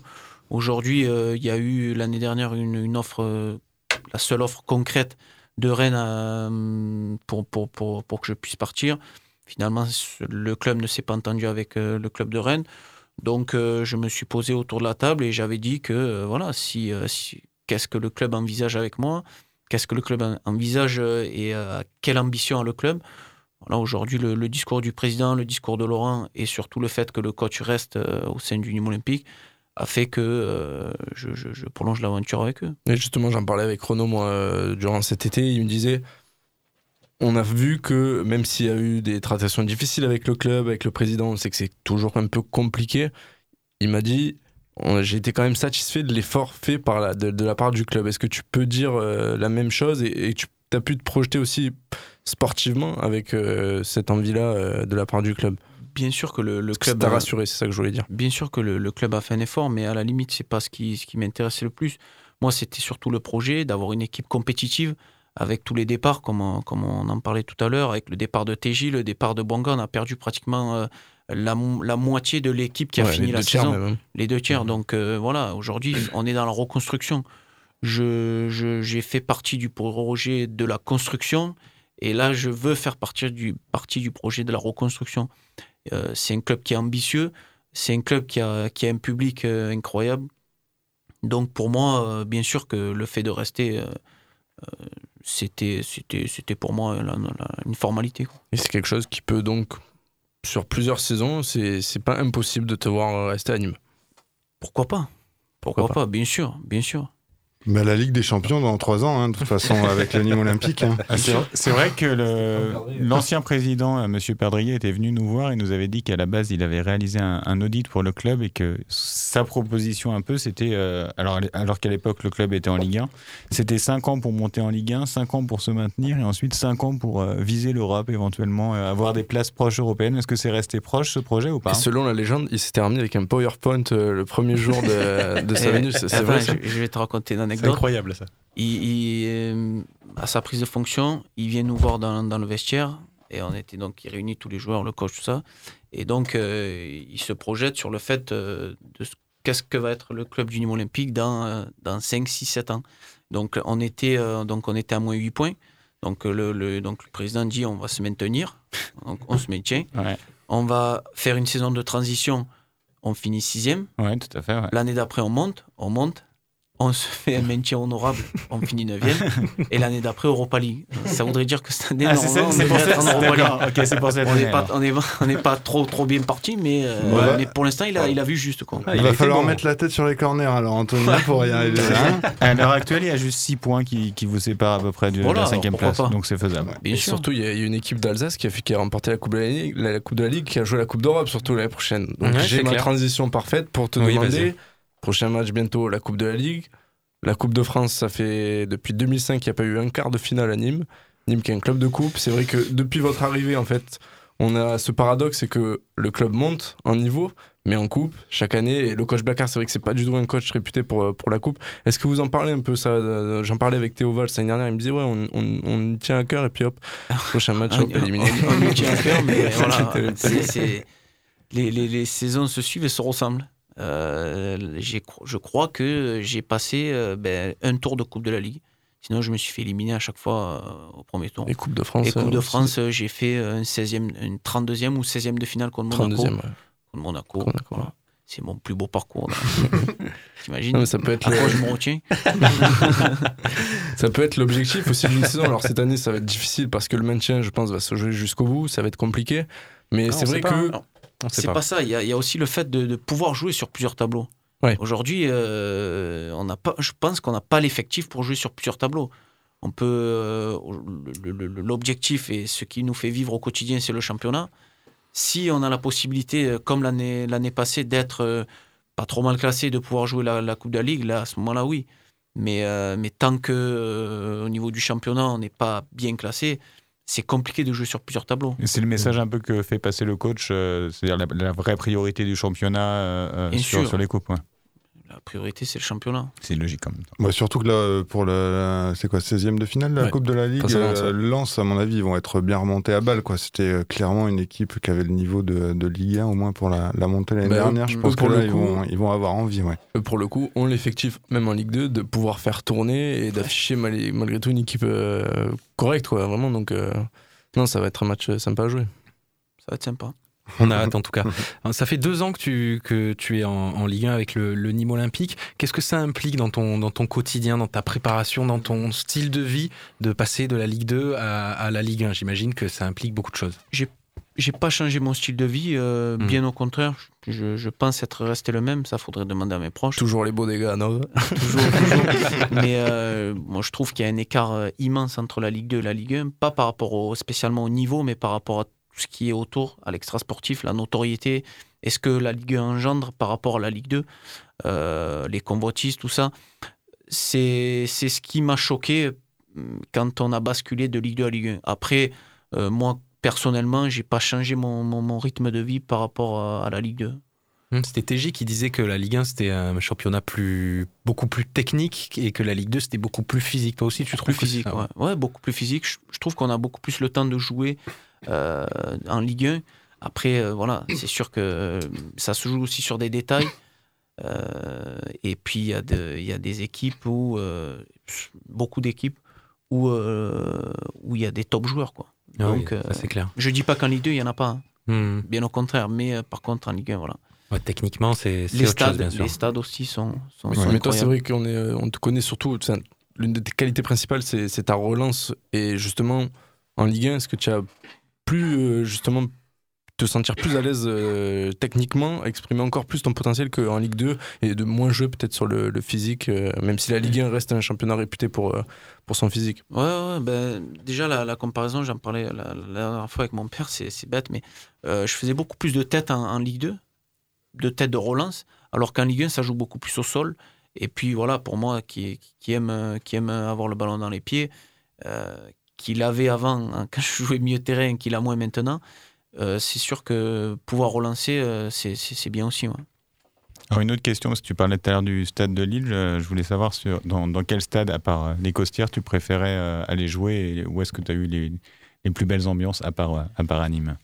Aujourd'hui, il y a eu l'année dernière une offre, la seule offre concrète de Rennes pour que je puisse partir. Finalement, le club ne s'est pas entendu avec le club de Rennes. Donc, je me suis posé autour de la table et j'avais dit que, voilà, qu'est-ce que le club envisage avec moi? Qu'est-ce que le club envisage et quelle ambition a le club? Voilà, aujourd'hui, le discours du président, le discours de Laurent et surtout le fait que le coach reste au sein du Nîmes Olympique a fait que je prolonge l'aventure avec eux. Et justement, j'en parlais avec Renaud, moi, durant cet été. Il me disait, on a vu que même s'il y a eu des tractations difficiles avec le club, avec le président, on sait que c'est toujours un peu compliqué. Il m'a dit, j'ai été quand même satisfait de l'effort fait de la part du club. Est-ce que tu peux dire la même chose et tu as pu te projeter aussi sportivement avec cette envie-là de la part du club? Bien sûr que le club... Ça t'a rassuré, c'est ça que je voulais dire. Bien sûr que le club a fait un effort, mais à la limite, c'est pas ce qui m'intéressait le plus. Moi, c'était surtout le projet d'avoir une équipe compétitive avec tous les départs, comme on en parlait tout à l'heure, avec le départ de TJ, le départ de Bonga. On a perdu pratiquement la moitié de l'équipe qui a fini la saison. Même. Les 2 tiers. Donc voilà, aujourd'hui, on est dans la reconstruction. J'ai fait partie du projet de la construction et là je veux faire partie du projet de la reconstruction. C'est un club qui est ambitieux, c'est un club qui a un public incroyable. Donc pour moi, bien sûr que le fait de rester, c'était pour moi une formalité, quoi. Et c'est quelque chose qui peut donc sur plusieurs saisons, c'est pas impossible de te voir rester à Nîmes. Pourquoi pas, bien sûr. Bah, la Ligue des Champions dans 3 ans, hein, de toute façon, avec le Nîmes Olympique. Hein. C'est vrai que l'ancien président, M. Perdrier, était venu nous voir et nous avait dit qu'à la base, il avait réalisé un audit pour le club et que sa proposition un peu, c'était, alors qu'à l'époque, le club était en Ligue 1, c'était 5 ans pour monter en Ligue 1, 5 ans pour se maintenir et ensuite 5 ans pour viser l'Europe, éventuellement avoir des places proches européennes. Est-ce que c'est resté proche, ce projet, ou pas, hein ? Selon la légende, il s'était ramené avec un PowerPoint le premier jour de sa venue. C'est vrai, je vais te raconter dans c'est incroyable ça. Il, à sa prise de fonction, il vient nous voir dans le vestiaire et on était donc réunis tous les joueurs, le coach, tout ça. Et donc il se projette sur le fait de qu'est-ce que va être le club du Nîmes Olympique dans 5, 6, 7 ans. Donc on était à moins 8 points. Donc le président dit on va se maintenir. Donc on se maintient. Ouais. On va faire une saison de transition. On finit 6e. Ouais, tout à fait. Ouais. L'année d'après on monte. On se fait un maintien honorable, on finit 9e, et l'année d'après, Europa League. Ça voudrait dire que cette année, on devrait être en Europa League. Okay, c'est pour cette année, on n'est pas trop bien parti, mais, mais pour l'instant, il a vu juste. Quoi. Il va falloir mettre la tête sur les corners, alors, Anthony, pour y arriver. Hein. À l'heure actuelle, il y a juste 6 points qui vous séparent à peu près de la 5e place, donc c'est faisable. Et surtout, il y a une équipe d'Alsace qui a remporté la Coupe de la Ligue, qui a joué la Coupe d'Europe, surtout l'année prochaine. Donc j'ai ma transition parfaite pour te demander... Prochain match bientôt, la Coupe de la Ligue. La Coupe de France, ça fait depuis 2005 qu'il n'y a pas eu un quart de finale à Nîmes. Nîmes qui est un club de coupe. C'est vrai que depuis votre arrivée, en fait, on a ce paradoxe, c'est que le club monte en niveau, mais en coupe chaque année. Et le coach Blaquart, c'est vrai que c'est pas du tout un coach réputé pour la coupe. Est-ce que vous en parlez un peu, ça ? J'en parlais avec Théo Val l'année dernière, il me disait on tient à cœur et puis hop, prochain match, hop, éliminé. On tient à cœur, mais voilà, les saisons se suivent et se ressemblent. Je crois que j'ai passé un tour de Coupe de la Ligue. Sinon, je me suis fait éliminer à chaque fois au premier tour. Et Coupe de France. J'ai fait un 16e, une 32e ou 16e de finale contre Monaco. 32e, ouais. Contre Monaco. Voilà. C'est mon plus beau parcours. T'imagines ? Non, mais ça peut être je me retiens. Ça peut être l'objectif aussi d'une saison. Alors cette année, ça va être difficile parce que le maintien, je pense, va se jouer jusqu'au bout. Ça va être compliqué. Mais c'est vrai que... C'est pas ça, il y a aussi le fait de pouvoir jouer sur plusieurs tableaux. Ouais. Aujourd'hui, je pense qu'on n'a pas l'effectif pour jouer sur plusieurs tableaux. On peut, l'objectif et ce qui nous fait vivre au quotidien, c'est le championnat. Si on a la possibilité, comme l'année passée, d'être pas trop mal classé, de pouvoir jouer la Coupe de la Ligue, là, à ce moment-là, oui. Mais tant qu'au niveau du championnat, on n'est pas bien classé... C'est compliqué de jouer sur plusieurs tableaux. Et c'est le message un peu que fait passer le coach, c'est-à-dire la vraie priorité du championnat sur les coupes. Ouais. La priorité, c'est le championnat. C'est logique quand même. Bah, surtout que là, pour la 16e de finale, la Coupe de la Ligue, Lens, à mon avis, ils vont être bien remontés à balle. Quoi. C'était clairement une équipe qui avait le niveau de Ligue 1, au moins pour la montée l'année dernière. Je pense que là, ils vont avoir envie. Ouais. Pour le coup, on l'effectif, même en Ligue 2, de pouvoir faire tourner et d'afficher malgré tout une équipe correcte. Quoi, vraiment, donc, non, ça va être un match sympa à jouer. Ça va être sympa. On a hâte en tout cas. Ça fait 2 ans que tu es en Ligue 1 avec le Nîmes Olympique. Qu'est-ce que ça implique dans ton quotidien, dans ta préparation, dans ton style de vie, de passer de la Ligue 2 à la Ligue 1 ? J'imagine que ça implique beaucoup de choses. J'ai pas changé mon style de vie, bien au contraire. Je pense être resté le même, ça faudrait demander à mes proches. Toujours les beaux dégâts, non ? Toujours. Mais moi je trouve qu'il y a un écart immense entre la Ligue 2 et la Ligue 1, pas par rapport spécialement au niveau, mais par rapport à ce qui est autour, à l'extrasportif, la notoriété, est-ce que la Ligue 1 engendre par rapport à la Ligue 2, les convoitises, tout ça. C'est ce qui m'a choqué quand on a basculé de Ligue 2 à Ligue 1. Après, moi, personnellement, j'ai pas changé mon rythme de vie par rapport à la Ligue 2. C'était TJ qui disait que la Ligue 1 c'était un championnat beaucoup plus technique et que la Ligue 2 c'était beaucoup plus physique. Toi aussi, tu trouves plus physique, ouais, beaucoup plus physique. Je trouve qu'on a beaucoup plus le temps de jouer en Ligue 1. Après, c'est sûr que ça se joue aussi sur des détails. Et puis, il y a des équipes où, beaucoup d'équipes où il y a des top joueurs. Quoi. Ah donc, oui, ça, c'est clair. Je ne dis pas qu'en Ligue 2, il n'y en a pas. Hein. Bien au contraire. Mais par contre, en Ligue 1, voilà. Ouais, techniquement, c'est les autre stades, chose, bien sûr. Les stades aussi sont incroyables. Mais toi, c'est vrai qu'on te connaît surtout. L'une de tes qualités principales, c'est ta relance. Et justement, en Ligue 1, est-ce que tu as plus, justement, te sentir plus à l'aise techniquement, exprimer encore plus ton potentiel qu'en Ligue 2 et de moins jouer peut-être sur le physique, même si la Ligue 1 reste un championnat réputé pour son physique. Ouais, ben, déjà la comparaison, j'en parlais la dernière fois avec mon père, c'est bête, mais je faisais beaucoup plus de tête en Ligue 2, de tête de relance, alors qu'en Ligue 1, ça joue beaucoup plus au sol. Et puis voilà, pour moi, qui aime avoir le ballon dans les pieds, qui l'avait avant, hein, quand je jouais milieu de terrain, qui l'a moins maintenant, c'est sûr que pouvoir relancer, c'est bien aussi. Ouais. Alors une autre question, si tu parlais tout à l'heure du stade de Lille, je voulais savoir dans quel stade, à part les Costières, tu préférais aller jouer, et où est-ce que tu as eu les plus belles ambiances, à part à Nîmes ?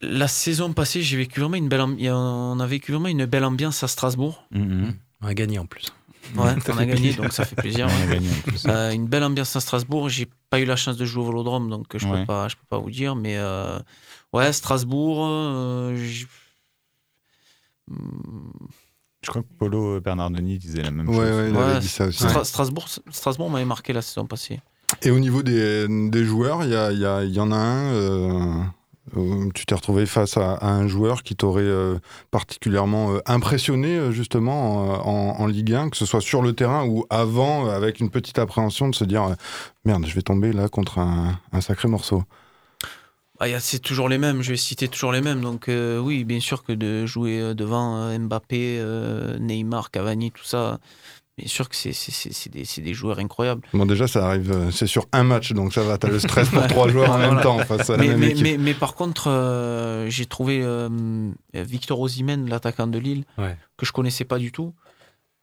La saison passée, j'ai vécu vraiment on a vécu vraiment une belle ambiance à Strasbourg. Mm-hmm. On a gagné en plus. Ouais, on a gagné, donc ça fait plaisir. Une belle ambiance à Strasbourg. J'ai pas eu la chance de jouer au Vélodrome, donc je peux pas vous dire. Mais ouais, Strasbourg. Je crois que Paul Bernardoni disait la même chose. Ouais, il avait dit ça aussi. Strasbourg m'avait marqué la saison passée. Et au niveau des joueurs, il y en a un. Tu t'es retrouvé face à un joueur qui t'aurait particulièrement impressionné justement en Ligue 1, que ce soit sur le terrain ou avant, avec une petite appréhension de se dire « Merde, je vais tomber là contre un sacré morceau ». C'est toujours les mêmes, je vais citer toujours les mêmes. Donc oui, bien sûr que de jouer devant Mbappé, Neymar, Cavani, tout ça... Bien sûr que c'est des joueurs incroyables. Bon, déjà, ça arrive, c'est sur un match, donc ça va, t'as le stress pour trois joueurs en même temps. Face à la même équipe. Mais par contre, j'ai trouvé Victor Osimhen, l'attaquant de Lille, que je ne connaissais pas du tout,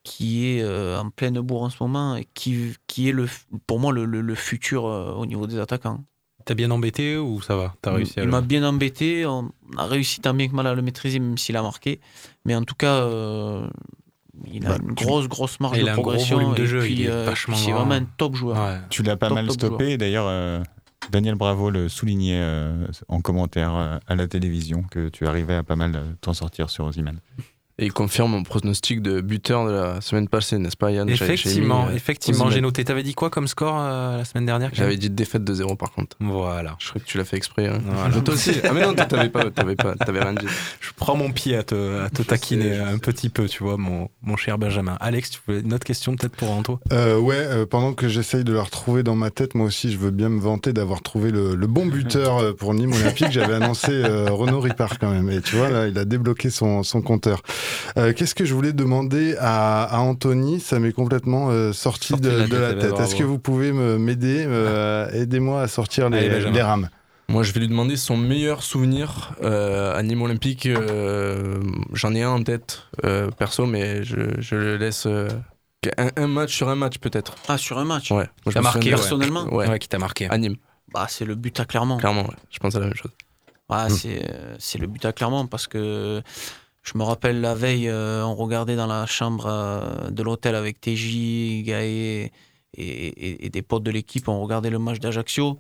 qui est en pleine bourre en ce moment, et qui est pour moi le futur au niveau des attaquants. T'as bien embêté ou ça va ? T'as réussi Il m'a bien embêté, on a réussi tant bien que mal à le maîtriser, même s'il a marqué. Mais en tout cas... Il a une grosse marge de progression. Il a un gros volume de jeu, puis c'est vraiment un top joueur. Ouais. Tu l'as pas mal stoppé, et d'ailleurs Daniel Bravo le soulignait en commentaire à la télévision, que tu arrivais à pas mal t'en sortir sur Osimhen. Et il confirme mon pronostic de buteur de la semaine passée, n'est-ce pas Yann ? Effectivement, j'ai noté. T'avais dit quoi comme score la semaine dernière ? J'avais dit défaite de 0 par contre. Voilà. Je crois que tu l'as fait exprès. Hein. Voilà. Toi aussi. Ah mais non, toi t'avais rien dit. Je prends mon pied à te taquiner petit peu, tu vois, mon cher Benjamin. Alex, tu voulais une autre question peut-être pour Anto ? Pendant que j'essaye de la retrouver dans ma tête, moi aussi je veux bien me vanter d'avoir trouvé le bon buteur pour Nîmes Olympique. J'avais annoncé Renaud Ripart quand même. Et tu vois là, il a débloqué son compteur. Qu'est-ce que je voulais demander à Anthony ? Ça m'est complètement sorti de la tête. Est-ce que vous pouvez m'aider ? Aidez-moi à sortir les rames. Moi, je vais lui demander son meilleur souvenir à Nîmes Olympique. J'en ai un en tête, perso, mais je le laisse... Un match sur un match, peut-être. Ah, sur un match ? Ouais. Moi, marqué personnellement ? Ouais, qui t'a marqué. À Nîmes. C'est le but à Clermont. Clermont, ouais. Je pense à la même chose. C'est le but à Clermont, parce que... Je me rappelle la veille, on regardait dans la chambre de l'hôtel avec TJ, Gaé et des potes de l'équipe, on regardait le match d'Ajaccio.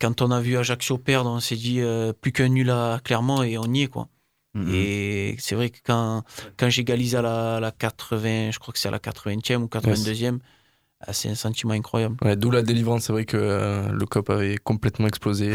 Quand on a vu Ajaccio perdre, on s'est dit plus qu'un nul à Clermont et on y est quoi. Mm-hmm. Et c'est vrai que quand j'égalise à la 80, je crois que c'est à la 80e ou 82e, c'est un sentiment incroyable. Ouais, d'où la délivrance, c'est vrai que le COP avait complètement explosé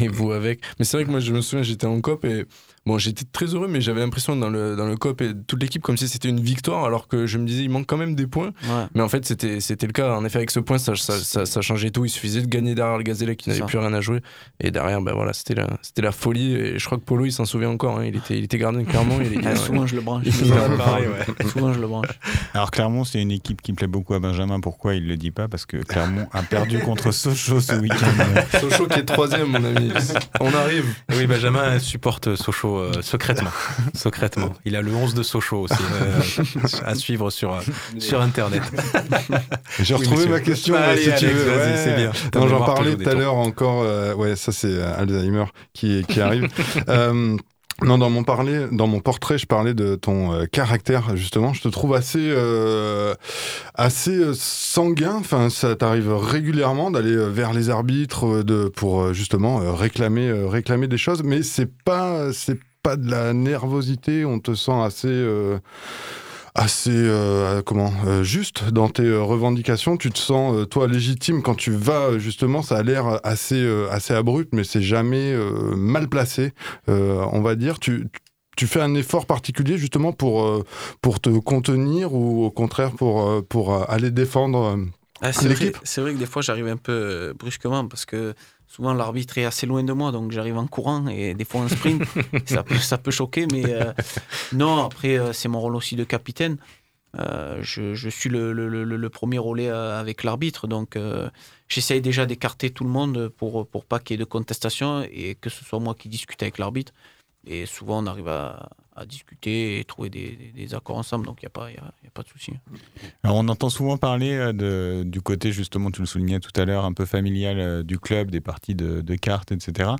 et vous avec. Mais c'est vrai que moi je me souviens, j'étais en COP et bon, j'étais très heureux, mais j'avais l'impression dans le COP et toute l'équipe comme si c'était une victoire, alors que je me disais il manque quand même des points. Ouais. Mais en fait c'était le cas. En effet, avec ce point ça changeait tout. Il suffisait de gagner derrière le Gazelle qui n'avait plus rien à jouer. Et derrière, c'était la folie. Et je crois que Polo il s'en souvient encore. Hein. Il était gardien de Clermont. Souvent je le branche. Souvent je le branche. Alors Clermont, c'est une équipe qui plaît beaucoup à Benjamin. Pourquoi il le dit pas ? Parce que Clermont a perdu contre Sochaux ce week-end. Sochaux qui est 3e, mon ami. On arrive. Oui, Benjamin supporte Sochaux. Secrètement. Il a le 11 de Sochaux aussi à suivre sur Internet. J'ai retrouvé ma question. Allez, si Alex, tu veux. Vas-y, c'est bien. Non, j'en parlais tout à l'heure encore. Ça, c'est Alzheimer qui arrive. Non, dans mon portrait, je parlais de ton caractère, justement. Je te trouve assez sanguin. Enfin, ça t'arrive régulièrement d'aller vers les arbitres pour justement réclamer des choses. Mais c'est pas de la nervosité. On te sent assez assez juste dans tes revendications. Tu te sens toi légitime quand tu vas, justement, ça a l'air assez abrupt, mais c'est jamais mal placé, on va dire. Tu fais un effort particulier, justement, pour te contenir, ou au contraire pour aller défendre l'équipe? C'est vrai que des fois j'arrive un peu brusquement, parce que souvent l'arbitre est assez loin de moi, donc j'arrive en courant et des fois en sprint. ça peut choquer, mais non, après c'est mon rôle aussi de capitaine. Je suis le premier relais avec l'arbitre, donc j'essaye déjà d'écarter tout le monde pour pas qu'il y ait de contestation et que ce soit moi qui discute avec l'arbitre. Et souvent, on arrive à discuter et trouver des accords ensemble, donc il n'y a pas de souci. Alors, on entend souvent parler du côté, justement, tu le soulignais tout à l'heure, un peu familial du club, des parties de cartes, etc.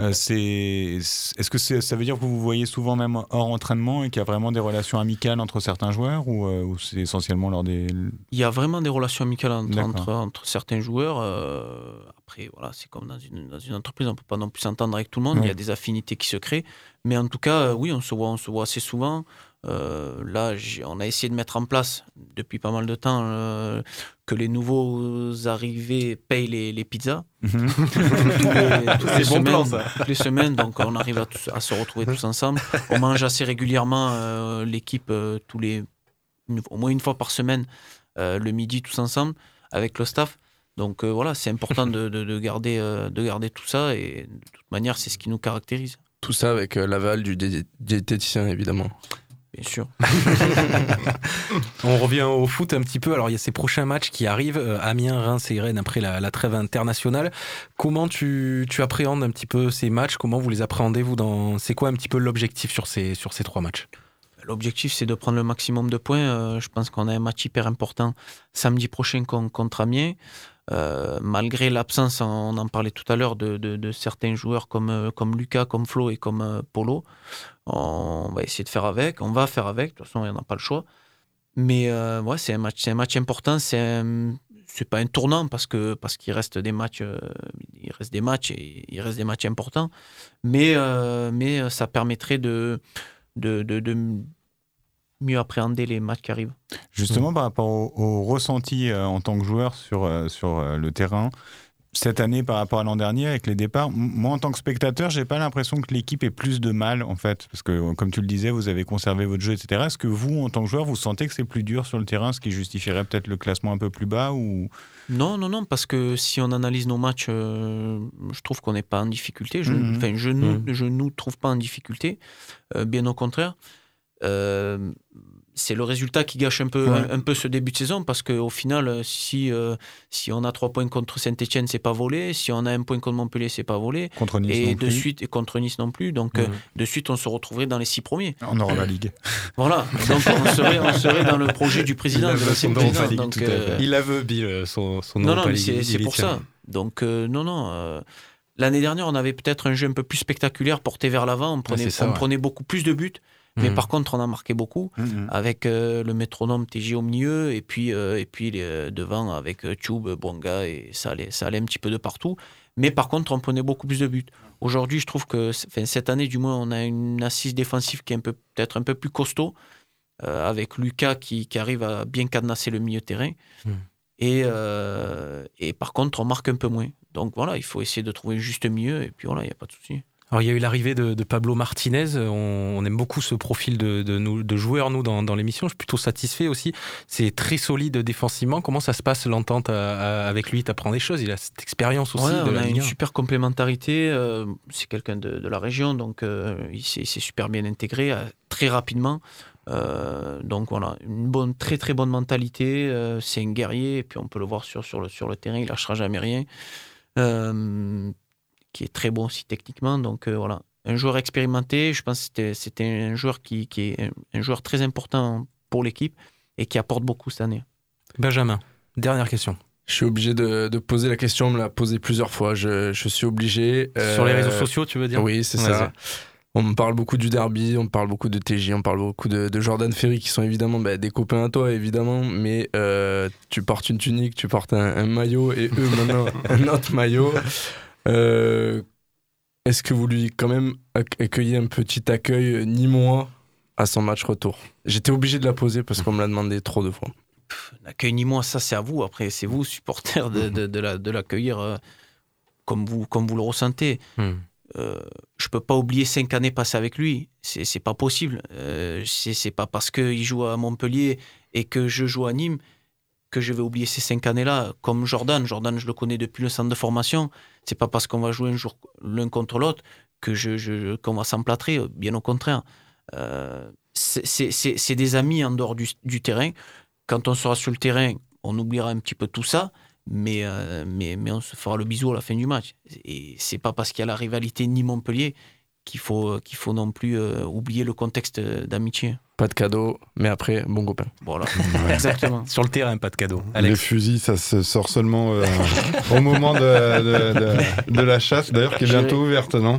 Est-ce que ça veut dire que vous voyez souvent, même hors entraînement, et qu'il y a vraiment des relations amicales entre certains joueurs, ou c'est essentiellement lors des... Il y a vraiment des relations amicales entre certains joueurs. Après, voilà, c'est comme dans une entreprise, on ne peut pas non plus s'entendre avec tout le monde, Il y a des affinités qui se créent. Mais en tout cas, oui, on se voit assez souvent. On a essayé de mettre en place, depuis pas mal de temps, que les nouveaux arrivés payent les pizzas. Toutes les semaines, donc on arrive à se retrouver tous ensemble. On mange assez régulièrement, l'équipe, au moins une fois par semaine, le midi, tous ensemble, avec le staff. Donc voilà, c'est important de garder tout ça, et de toute manière, c'est ce qui nous caractérise. Tout ça avec l'aval du diététicien, évidemment. Bien sûr. On revient au foot un petit peu. Alors, il y a ces prochains matchs qui arrivent, Amiens, Reims et Rennes, après la trêve internationale. Comment tu appréhendes un petit peu ces matchs? Comment vous les appréhendez, vous, c'est quoi un petit peu l'objectif sur ces trois matchs? L'objectif, c'est de prendre le maximum de points. Je pense qu'on a un match hyper important samedi prochain contre Amiens. Malgré l'absence, on en parlait tout à l'heure, de certains joueurs comme Lucas, comme Flo et comme Polo, on va essayer de faire avec, on va faire avec, de toute façon on n'a pas le choix, mais ouais, c'est un match important, c'est pas un tournant, parce qu'il reste des matchs, et il reste des matchs importants, mais ça permettrait de mieux appréhender les matchs qui arrivent. Justement, par rapport au ressenti en tant que joueur sur le terrain, cette année par rapport à l'an dernier, avec les départs, moi en tant que spectateur, j'ai pas l'impression que l'équipe ait plus de mal, en fait, parce que comme tu le disais, vous avez conservé votre jeu, etc. Est-ce que vous, en tant que joueur, vous sentez que c'est plus dur sur le terrain, ce qui justifierait peut-être le classement un peu plus bas, ou... Non, parce que si on analyse nos matchs, je trouve qu'on n'est pas en difficulté. Je nous trouve pas en difficulté, bien au contraire. C'est le résultat qui gâche un peu ce début de saison, parce qu'au final, si on a 3 points contre Saint-Étienne, c'est pas volé. Si on a 1 point contre Montpellier, c'est pas volé. Contre Nice et contre Nice non plus. Donc de suite, on se retrouverait dans les 6 premiers. On aura la Ligue. Voilà. Donc on serait dans le projet du président. Il aveu, Bill, son nom. Non, mais c'est pour ça. Donc l'année dernière, on avait peut-être un jeu un peu plus spectaculaire, porté vers l'avant. On prenait beaucoup plus de buts. Mais par contre, on a marqué beaucoup, avec le métronome TJ au milieu, et puis devant avec Tchoub, Bonga, et ça allait un petit peu de partout. Mais par contre, on prenait beaucoup plus de buts. Aujourd'hui, je trouve que cette année, du moins, on a une assise défensive qui est peut-être un peu plus costaud, avec Lucas qui arrive à bien cadenasser le milieu de terrain. Et par contre, on marque un peu moins. Donc voilà, il faut essayer de trouver juste milieu, et puis voilà, il n'y a pas de souci. Alors, il y a eu l'arrivée de Pablo Martinez. On aime beaucoup ce profil de joueur, nous, dans l'émission. Je suis plutôt satisfait aussi. C'est très solide défensivement. Comment ça se passe, l'entente avec lui? Tu apprends des choses. Il a cette expérience aussi de la Ligue 1. On a une super complémentarité. C'est quelqu'un de la région, donc il s'est super bien intégré très rapidement. Donc voilà, une très très bonne mentalité. C'est un guerrier, et puis on peut le voir sur le terrain. Il lâchera jamais rien. Qui est très bon aussi techniquement, donc voilà, un joueur expérimenté. Je pense que c'était un joueur qui est un joueur très important pour l'équipe et qui apporte beaucoup cette année. Benjamin, dernière question. Je suis obligé de poser la question, on me l'a posée plusieurs fois, je suis obligé. Sur les réseaux sociaux, tu veux dire? Oui, c'est ça. On me parle beaucoup du derby, on me parle beaucoup de TJ, on me parle beaucoup de Jordan Ferry, qui sont évidemment des copains à toi, évidemment, mais tu portes une tunique, tu portes un maillot, et eux maintenant un autre maillot. Est-ce que vous lui quand même accueillez un petit accueil ni moi à son match retour. J'étais obligé de la poser parce qu'on me l'a demandé trop de fois. L'accueil niçois, ça c'est à vous. Après, c'est vous, supporters, de l'accueillir comme vous le ressentez. Je peux pas oublier 5 années passées avec lui. C'est pas possible. C'est pas parce qu'il joue à Montpellier et que je joue à Nîmes que je vais oublier ces 5 années-là. Comme Jordan. Jordan, je le connais depuis le centre de formation. C'est pas parce qu'on va jouer un jour l'un contre l'autre que qu'on va s'emplâtrer. Bien au contraire. C'est des amis en dehors du terrain. Quand on sera sur le terrain, on oubliera un petit peu tout ça, mais on se fera le bisou à la fin du match. Et c'est pas parce qu'il y a la rivalité ni Montpellier qu'il faut non plus oublier le contexte d'amitié. Pas de cadeau, mais après, bon copain. Voilà, ouais. Exactement. Sur le terrain, pas de cadeau. Alex. Les fusils, ça se sort seulement au moment de la chasse, d'ailleurs, qui est bientôt ouverte, non ?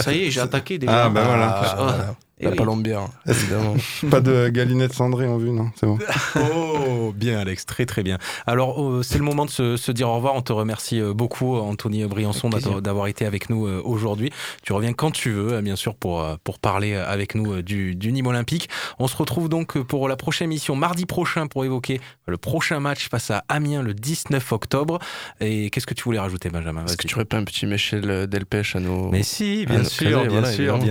Ça y est, j'ai attaqué déjà. Ah, ben voilà. La Palombière, évidemment. Pas de galinette cendrée en vue, non ? C'est bon. Oh, bien Alex, très très bien. Alors, c'est le moment de se dire au revoir. On te remercie beaucoup, Anthony Briançon, d'avoir été avec nous aujourd'hui. Tu reviens quand tu veux, bien sûr, pour parler avec nous du Nîmes Olympique. On se retrouve donc pour la prochaine émission, mardi prochain, pour évoquer le prochain match face à Amiens, le 19 octobre. Et qu'est-ce que tu voulais rajouter, Benjamin ? Est-ce que tu aurais pas un petit Michel Delpech à nos... Mais si, bien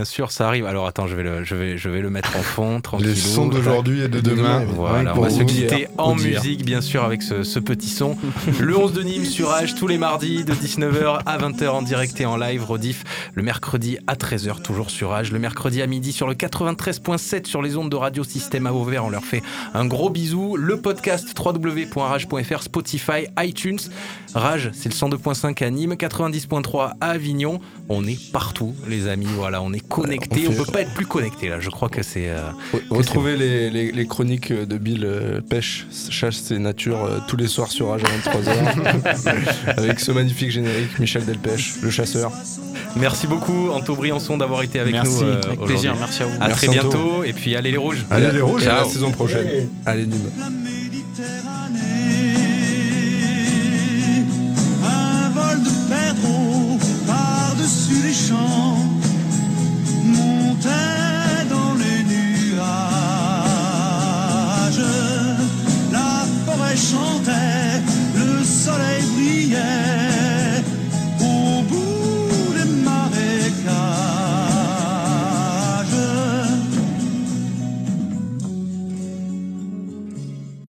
sûr, ça arrive. Alors, attends, je vais le mettre en fond, tranquillou. Les sons d'aujourd'hui et de demain. Voilà, on va se quitter en musique, bien sûr, avec ce petit son. Le 11 de Nîmes sur Rage, tous les mardis de 19h à 20h en direct et en live. Rediff le mercredi à 13h, toujours sur Rage. Le mercredi à midi sur le 93.7 sur les ondes de Radio Système à Vauvert. On leur fait un gros bisou. Le podcast www.rage.fr, Spotify, iTunes. Rage, c'est le 102.5 à Nîmes, 90.3 à Avignon. On est partout, les amis. Voilà, on est connectés. On peut pas être plus connectés. Là, je crois que c'est... Retrouvez les chroniques de Bill Pêche, Chasse et Nature tous les soirs sur Rage à 23h avec ce magnifique générique, Michel Delpech, le chasseur. Merci beaucoup, Anto Briançon, d'avoir été avec nous avec plaisir, merci à vous. À très bientôt, et puis allez les rouges. Allez les rouges, à la saison prochaine. Allez Nîmes.